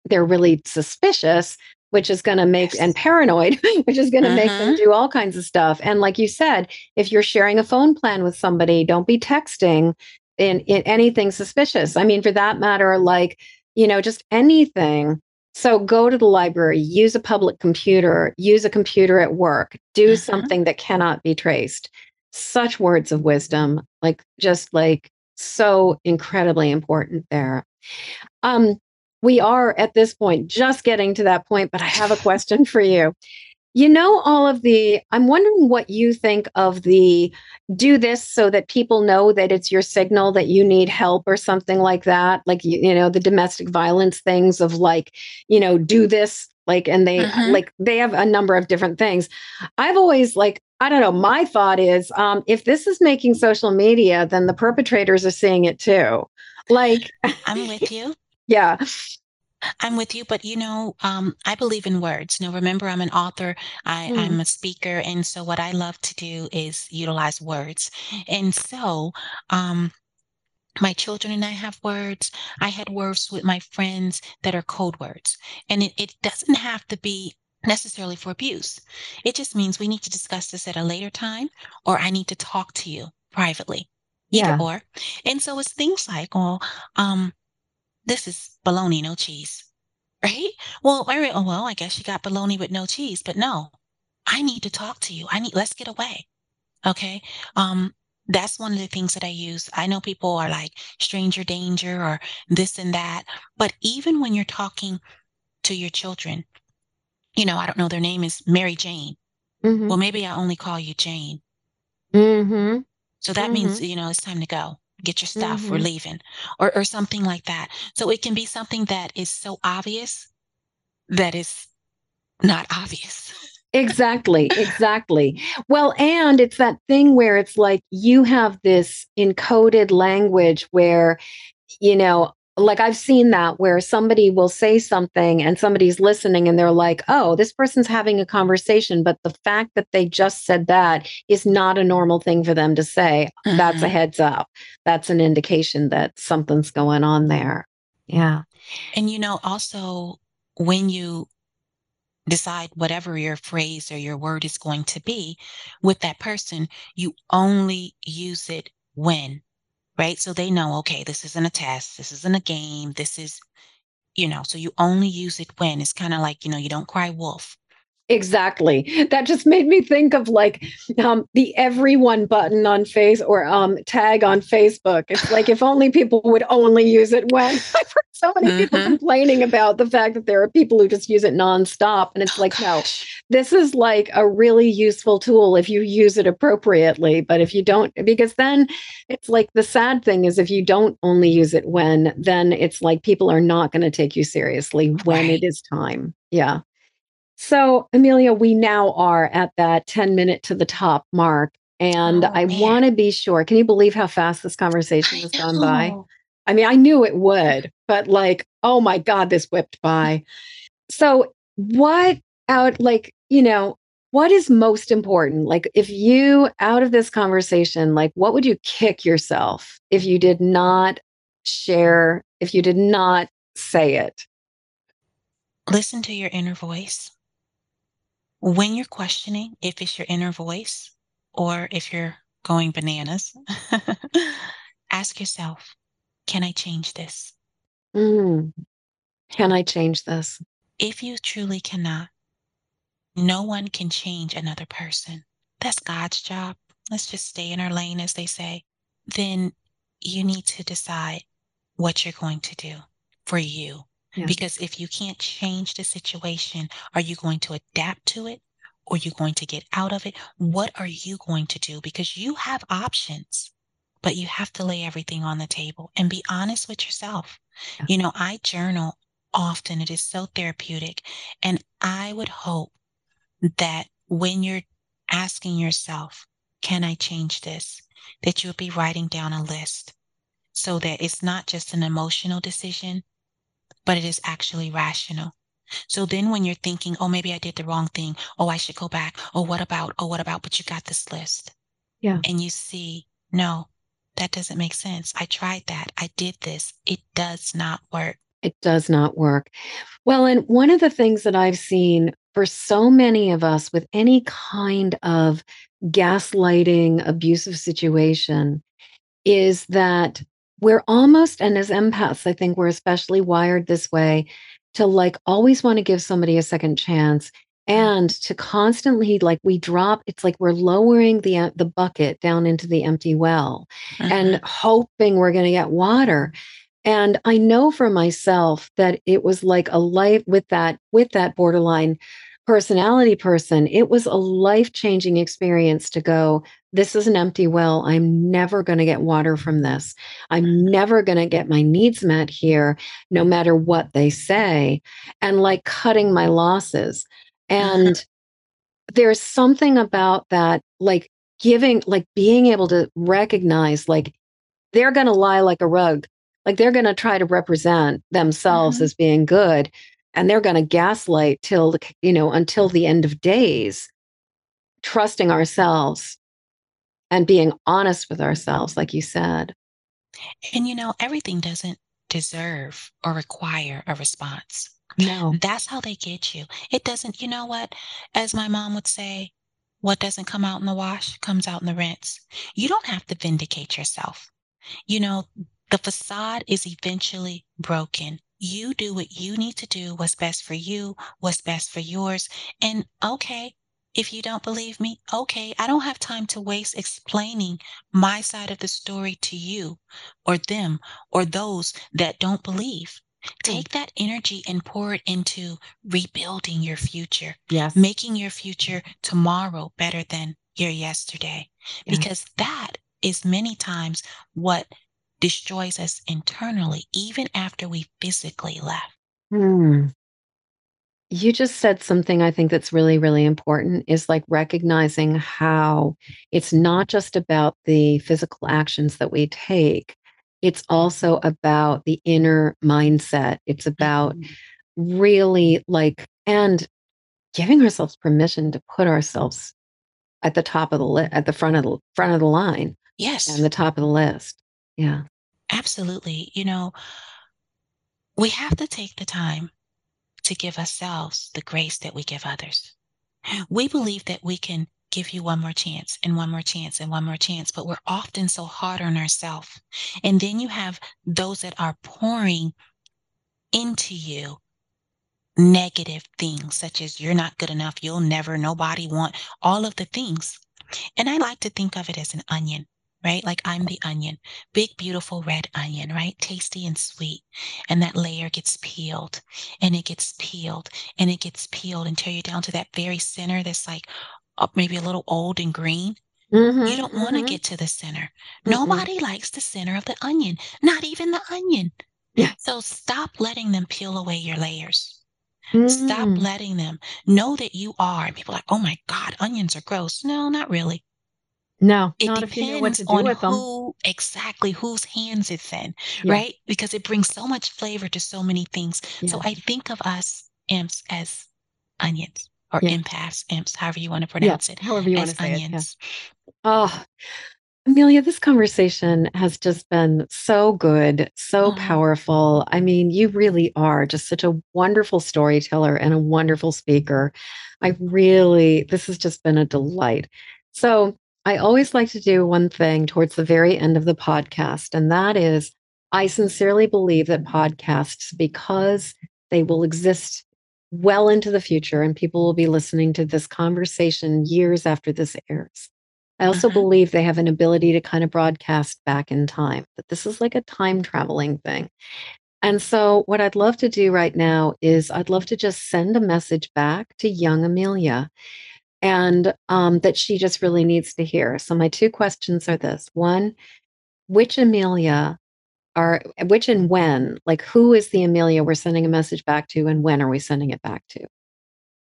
they're really suspicious, which is going to make, and paranoid, which is going to uh-huh. make them do all kinds of stuff. And like you said, if you're sharing a phone plan with somebody, don't be texting in, in anything suspicious. I mean, for that matter, like, you know, just anything. So go to the library, use a public computer, use a computer at work, do uh-huh. something that cannot be traced. Such words of wisdom, like, just like so incredibly important there. Um, We are at this point just getting to that point, but I have a question for you. You know, all of the, I'm wondering what you think of the do this so that people know that it's your signal that you need help or something like that. Like, you, you know, the domestic violence things of like, you know, do this, like, and they uh-huh. like they have a number of different things. I've always like, I don't know. My thought is um, if this is making social media, then the perpetrators are seeing it too. Like, I'm with you. Yeah, I'm with you. But, you know, um, I believe in words. Now, remember, I'm an author. I, mm. I'm a speaker. And so what I love to do is utilize words. And so um, my children and I have words. I had words with my friends that are code words. And it, it doesn't have to be necessarily for abuse. It just means we need to discuss this at a later time, or I need to talk to you privately. Either yeah. or. And so it's things like, well, um, this is bologna, no cheese, right? Well, I re- oh, well, I guess you got bologna with no cheese, but no, I need to talk to you. I need, let's get away. Okay. Um, that's one of the things that I use. I know people are like stranger danger or this and that, but even when you're talking to your children, you know, I don't know, their name is Mary Jane. Mm-hmm. Well, maybe I only call you Jane. Mm-hmm. So that mm-hmm. means, you know, it's time to go. Get your stuff, mm-hmm. we're leaving, or or something like that. So it can be something that is so obvious that is not obvious. Exactly, exactly. Well, and it's that thing where it's like you have this encoded language where, you know, like I've seen that where somebody will say something and somebody's listening and they're like, oh, this person's having a conversation. But the fact that they just said that is not a normal thing for them to say. Mm-hmm. That's a heads up. That's an indication that something's going on there. Yeah. And, you know, also when you decide whatever your phrase or your word is going to be with that person, you only use it when. Right. So they know, okay, this isn't a test. This isn't a game. This is, you know, so you only use it when. It's kind of like, you know, you don't cry wolf. Exactly. That just made me think of like um, the everyone button on face or um, tag on Facebook. It's like if only people would only use it when. I've heard so many mm-hmm. people complaining about the fact that there are people who just use it nonstop. And it's oh, like, gosh. No, this is like a really useful tool if you use it appropriately. But if you don't, because then it's like the sad thing is if you don't only use it when, then it's like people are not going to take you seriously when right. it is time. Yeah. So, Amelia, we now are at that ten minute to the top mark. And oh, I want to be sure. Can you believe how fast this conversation has gone by? I mean, I knew it would, but like, oh my God, this whipped by. So what out, like, you know, what is most important? Like if you out of this conversation, like what would you kick yourself if you did not share, if you did not say it? Listen to your inner voice. when you're questioning, if it's your inner voice or if you're going bananas, ask yourself, can I change this? Mm. Can I change this? If you truly cannot, no one can change another person. That's God's job. Let's just stay in our lane, as they say. Then you need to decide what you're going to do for you. Yeah. Because if you can't change the situation, are you going to adapt to it? Or are you going to get out of it? What are you going to do? Because you have options, but you have to lay everything on the table and be honest with yourself. Yeah. You know, I journal often. It is so therapeutic. And I would hope that when you're asking yourself, can I change this? That you'll be writing down a list so that it's not just an emotional decision, but it is actually rational. So then when you're thinking, oh, maybe I did the wrong thing. Oh, I should go back. Oh, what about? Oh, what about? But you got this list. Yeah. And you see, no, that doesn't make sense. I tried that. I did this. It does not work. It does not work. Well, and one of the things that I've seen for so many of us with any kind of gaslighting, abusive situation is that we're almost, and as empaths, I think we're especially wired this way, to like always want to give somebody a second chance and to constantly like we drop, it's like we're lowering the the bucket down into the empty well uh-huh. and hoping we're going to get water. And I know for myself that it was like a life with that, with that borderline personality person, it was a life-changing experience to go, this is an empty well. I'm never going to get water from this. I'm never going to get my needs met here, no matter what they say, and like cutting my losses. And there's something about that, like giving, like being able to recognize, like they're going to lie like a rug. Like they're going to try to represent themselves mm-hmm. as being good. And they're going to gaslight till, you know, until the end of days, trusting ourselves and being honest with ourselves, like you said. And, you know, everything doesn't deserve or require a response. No. That's how they get you. It doesn't, you know what, as my mom would say, what doesn't come out in the wash comes out in the rinse. You don't have to vindicate yourself. You know, the facade is eventually broken. You do what you need to do, what's best for you, what's best for yours. And okay, if you don't believe me, okay, I don't have time to waste explaining my side of the story to you or them or those that don't believe. Take that energy and pour it into rebuilding your future, yes. making your future tomorrow better than your yesterday, yes. because that is many times what destroys us internally, even after we physically left. Hmm. You just said something I think that's really, really important is like recognizing how it's not just about the physical actions that we take. It's also about the inner mindset. It's about mm-hmm. really like, and giving ourselves permission to put ourselves at the top of the, li- at the front of the front of the line. Yes. And the top of the list. Yeah. Absolutely. You know, we have to take the time to give ourselves the grace that we give others. We believe that we can give you one more chance and one more chance and one more chance, but we're often so hard on ourselves. And then you have those that are pouring into you negative things, such as you're not good enough, you'll never, nobody want, all of the things. And I like to think of it as an onion. Right? Like I'm the onion, big, beautiful red onion, right? Tasty and sweet. And that layer gets peeled and it gets peeled and it gets peeled until you're down to that very center that's like uh, maybe a little old and green. Mm-hmm, you don't mm-hmm. want to get to the center. Mm-hmm. Nobody likes the center of the onion, not even the onion. Yeah. So stop letting them peel away your layers. Mm. Stop letting them know that you are. And people are like, oh my God, onions are gross. No, not really. No, it not depends if you know what to do on with them. Who, exactly whose hands it's in, yeah. right? Because it brings so much flavor to so many things. Yeah. So I think of us imps as onions or yeah. empaths, imps, however you want to pronounce yeah. it, however you as want to say onions. It, yeah. Oh, Amelia, this conversation has just been so good, so powerful. I mean, you really are just such a wonderful storyteller and a wonderful speaker. I really, this has just been a delight. So I always like to do one thing towards the very end of the podcast, and that is I sincerely believe that podcasts, because they will exist well into the future and people will be listening to this conversation years after this airs, I also uh-huh. believe they have an ability to kind of broadcast back in time, that this is like a time traveling thing. And so what I'd love to do right now is I'd love to just send a message back to young Amelia, and um, that she just really needs to hear. So my two questions are this. One, which Amelia are, which and when, like who is the Amelia we're sending a message back to, and when are we sending it back to?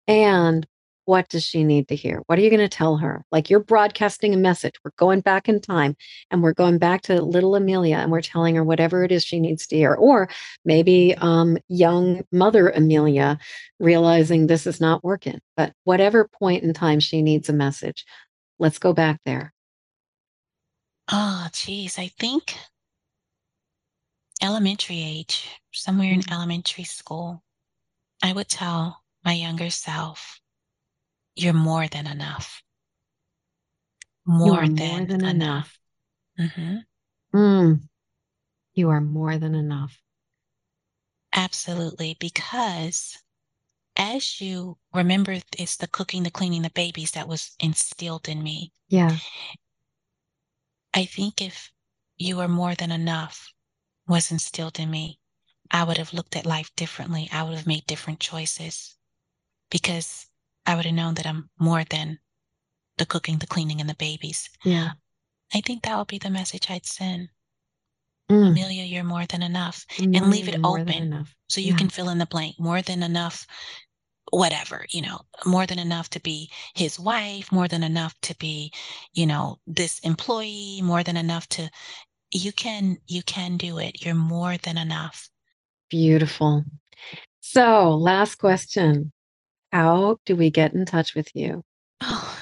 And what does she need to hear? What are you going to tell her? Like, you're broadcasting a message. We're going back in time and we're going back to little Amelia and we're telling her whatever it is she needs to hear. Or maybe um, young mother Amelia realizing this is not working. But whatever point in time she needs a message, let's go back there. Oh, geez. I think elementary age, somewhere in elementary school, I would tell my younger self, you're more than enough. More, than, more than enough. enough. Mm-hmm. Mm. You are more than enough. Absolutely. Because as you remember, it's the cooking, the cleaning, the babies that was instilled in me. Yeah. I think if you are more than enough was instilled in me, I would have looked at life differently. I would have made different choices, because I would have known that I'm more than the cooking, the cleaning, and the babies. Yeah. I think that would be the message I'd send. Mm. Amelia, you're more than enough. More and leave it open so you yeah. can fill in the blank. More than enough, whatever, you know, more than enough to be his wife, more than enough to be, you know, this employee, more than enough to, you can, you can do it. You're more than enough. Beautiful. So last question. How do we get in touch with you? Oh,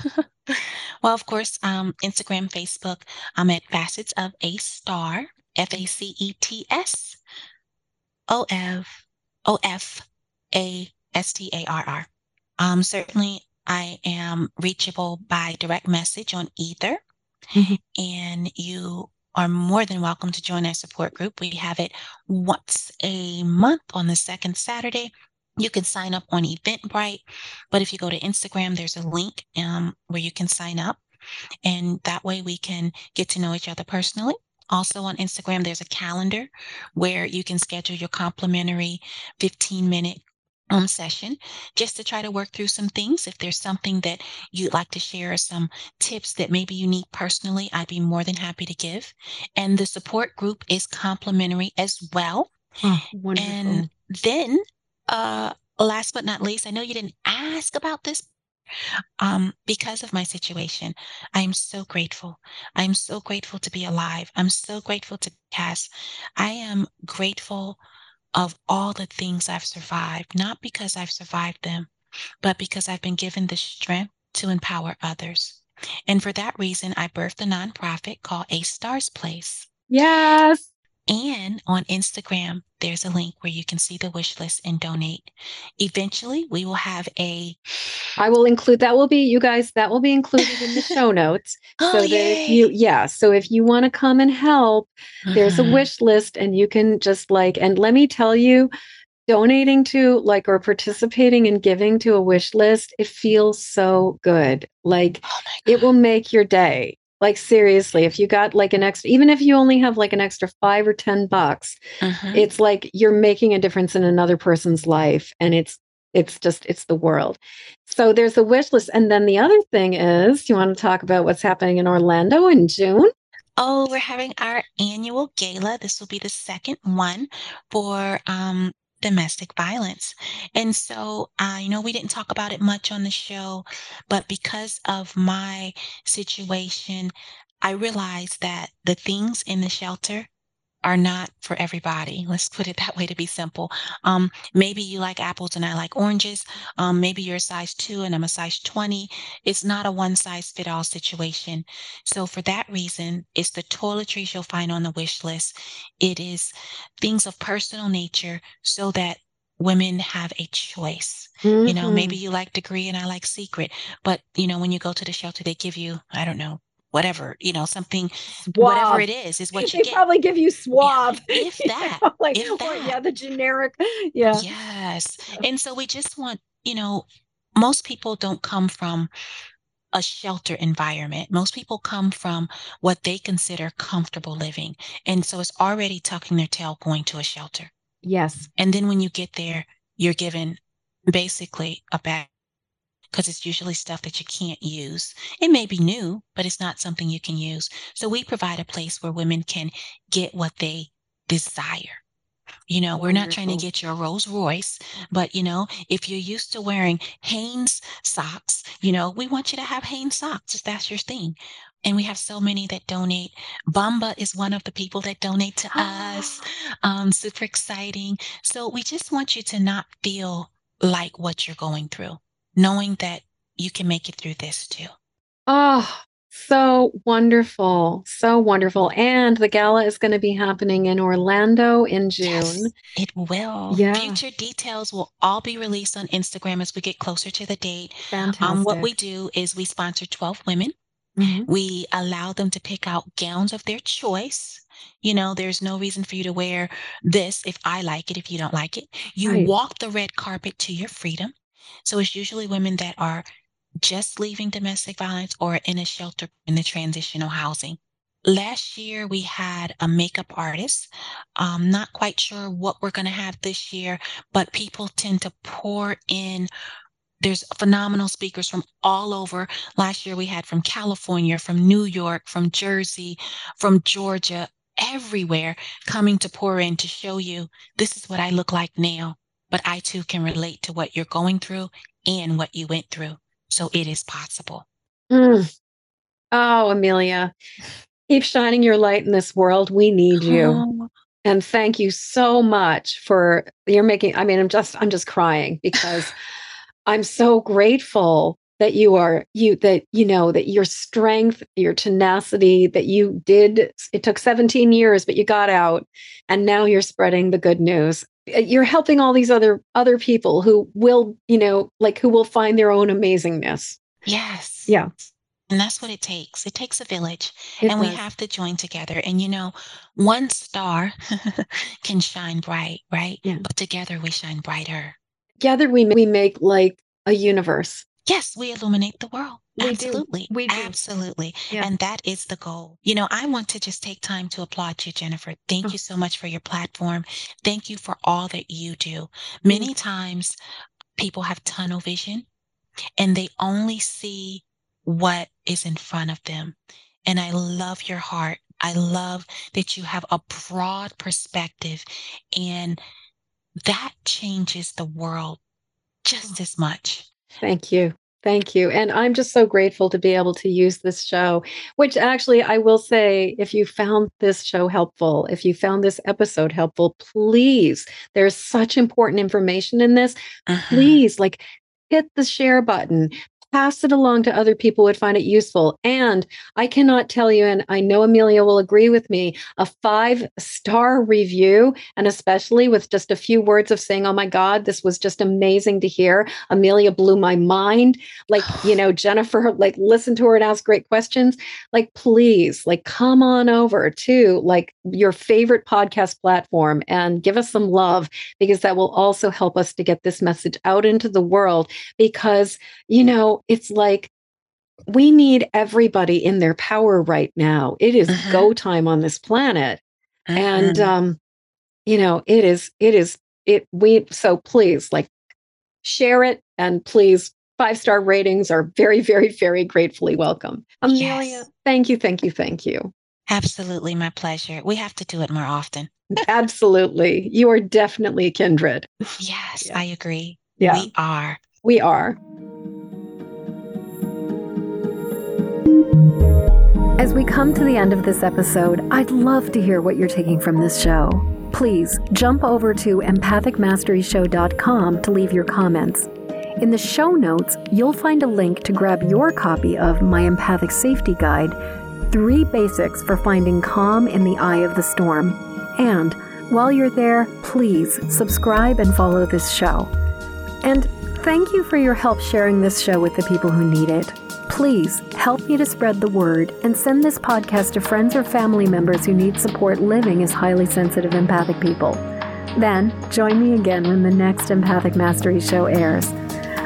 well, of course, um, Instagram, Facebook. I'm at Facets of A Starr, F A C E T S O F O F A S T A R R. Um, certainly, I am reachable by direct message on either. Mm-hmm. And you are more than welcome to join our support group. We have it once a month on the second Saturday. You can sign up on Eventbrite, but if you go to Instagram, there's a link um, where you can sign up, and that way we can get to know each other personally. Also on Instagram, there's a calendar where you can schedule your complimentary fifteen minute um, session just to try to work through some things. If there's something that you'd like to share, or some tips that maybe you need personally, I'd be more than happy to give. And the support group is complimentary as well. Oh, wonderful. And then Uh, last but not least, I know you didn't ask about this. Um, because of my situation, I am so grateful. I am so grateful to be alive. I'm so grateful to cast. I am grateful of all the things I've survived, not because I've survived them, but because I've been given the strength to empower others. And for that reason, I birthed a nonprofit called A Star's Place. Yes. And on Instagram, there's a link where you can see the wish list and donate. Eventually, we will have a... I will include, that will be, you guys, that will be included in the show notes. Oh, so that if you, yeah. So if you want to come and help, uh-huh. there's a wish list, and you can just like, and let me tell you, donating to like, or participating and giving to a wish list, it feels so good. Like oh it will make your day. Like, seriously, if you got like an extra, even if you only have like an extra five or ten bucks, uh-huh. it's like you're making a difference in another person's life. And it's, it's just, it's the world. So there's the wish list. And then the other thing is, you want to talk about what's happening in Orlando in June? Oh, we're having our annual gala. This will be the second one for, um, domestic violence. And so I uh, you know we didn't talk about it much on the show, but because of my situation, I realized that the things in the shelter are not for everybody. Let's put it that way to be simple. Um, maybe you like apples and I like oranges. Um, maybe you're a size two and I'm a size twenty. It's not a one size fit all situation. So for that reason, it's the toiletries you'll find on the wish list. It is things of personal nature so that women have a choice. Mm-hmm. You know, maybe you like degree and I like secret, but you know, when you go to the shelter, they give you, I don't know, whatever, you know, something, swab. Whatever it is, is what you they get. Probably give you swab. Yeah, if that, you know, like, if that. Yeah, the generic. Yeah. Yes. And so we just want, you know, most people don't come from a shelter environment. Most people come from what they consider comfortable living. And so it's already tucking their tail going to a shelter. Yes. And then when you get there, you're given basically a bag, because it's usually stuff that you can't use. It may be new, but it's not something you can use. So we provide a place where women can get what they desire. You know, we're not trying to get you a Rolls Royce, but, you know, if you're used to wearing Hanes socks, you know, we want you to have Hanes socks if that's your thing. And we have so many that donate. Bamba is one of the people that donate to us. Um, super exciting. So we just want you to not feel like what you're going through, knowing that you can make it through this too. Oh, so wonderful. So wonderful. And the gala is going to be happening in Orlando in June. Yes, it will. Yeah. Future details will all be released on Instagram as we get closer to the date. Fantastic. Um, what we do is we sponsor twelve women. Mm-hmm. We allow them to pick out gowns of their choice. You know, there's no reason for you to wear this if I like it, if you don't like it. You right. walk the red carpet to your freedom. So it's usually women that are just leaving domestic violence or in a shelter in the transitional housing. Last year, we had a makeup artist. I'm not quite sure what we're going to have this year, but people tend to pour in. There's phenomenal speakers from all over. Last year, we had from California, from New York, from Jersey, from Georgia, everywhere coming to pour in to show you this is what I look like now. But I too can relate to what you're going through and what you went through. So it is possible. Mm. Oh, Amelia, keep shining your light in this world. We need you. Oh. And thank you so much for you're making. I mean, I'm just I'm just crying because I'm so grateful that you are you that, you know, that your strength, your tenacity that you did. It took seventeen years, but you got out and now you're spreading the good news. You're helping all these other other people who will, you know, like who will find their own amazingness. Yes. Yeah. And that's what it takes. It takes a village it and does. We have to join together. And, you know, one star can shine bright, right? Yeah. But together we shine brighter. Together we, we make like a universe. Yes, we illuminate the world. We Absolutely. Do. We do. Absolutely. Yeah. And that is the goal. You know, I want to just take time to applaud you, Jennifer. Thank oh. you so much for your platform. Thank you for all that you do. Many mm. times people have tunnel vision and they only see what is in front of them. And I love your heart. I love that you have a broad perspective and that changes the world just oh. as much. Thank you. Thank you. And I'm just so grateful to be able to use this show, which actually I will say, if you found this show helpful, if you found this episode helpful, please, there's such important information in this. Uh-huh. Please, like, hit the share button. Pass it along to other people who would find it useful. And I cannot tell you, and I know Amelia will agree with me, a five-star review, and especially with just a few words of saying, oh my God, this was just amazing to hear. Amelia blew my mind. Like, you know, Jennifer, like, listen to her and ask great questions. Like, please, like, come on over to like your favorite podcast platform and give us some love, because that will also help us to get this message out into the world. Because, you know, it's like we need everybody in their power right now. It is uh-huh. go time on this planet. Uh-huh. And, um, you know, it is, it is, it, we, so please, like, share it, and please, five-star ratings are very, very, very gratefully welcome. Amelia, yes. thank you, thank you, thank you. Absolutely. My pleasure. We have to do it more often. Absolutely. You are definitely kindred. Yes, yeah. I agree. Yeah. We are. We are. As we come to the end of this episode, I'd love to hear what you're taking from this show. Please jump over to empathic mastery show dot com to leave your comments. In the show notes, you'll find a link to grab your copy of my Empathic Safety Guide, Three Basics for Finding Calm in the Eye of the Storm. And while you're there, please subscribe and follow this show. And thank you for your help sharing this show with the people who need it. Please help me to spread the word and send this podcast to friends or family members who need support living as highly sensitive empathic people. Then join me again when the next Empathic Mastery Show airs.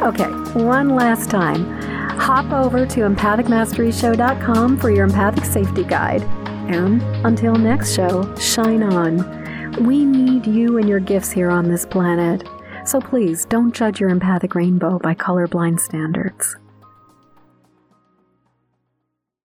Okay, one last time. Hop over to empathic mastery show dot com for your empathic safety guide. And until next show, shine on. We need you and your gifts here on this planet. So please don't judge your empathic rainbow by colorblind standards.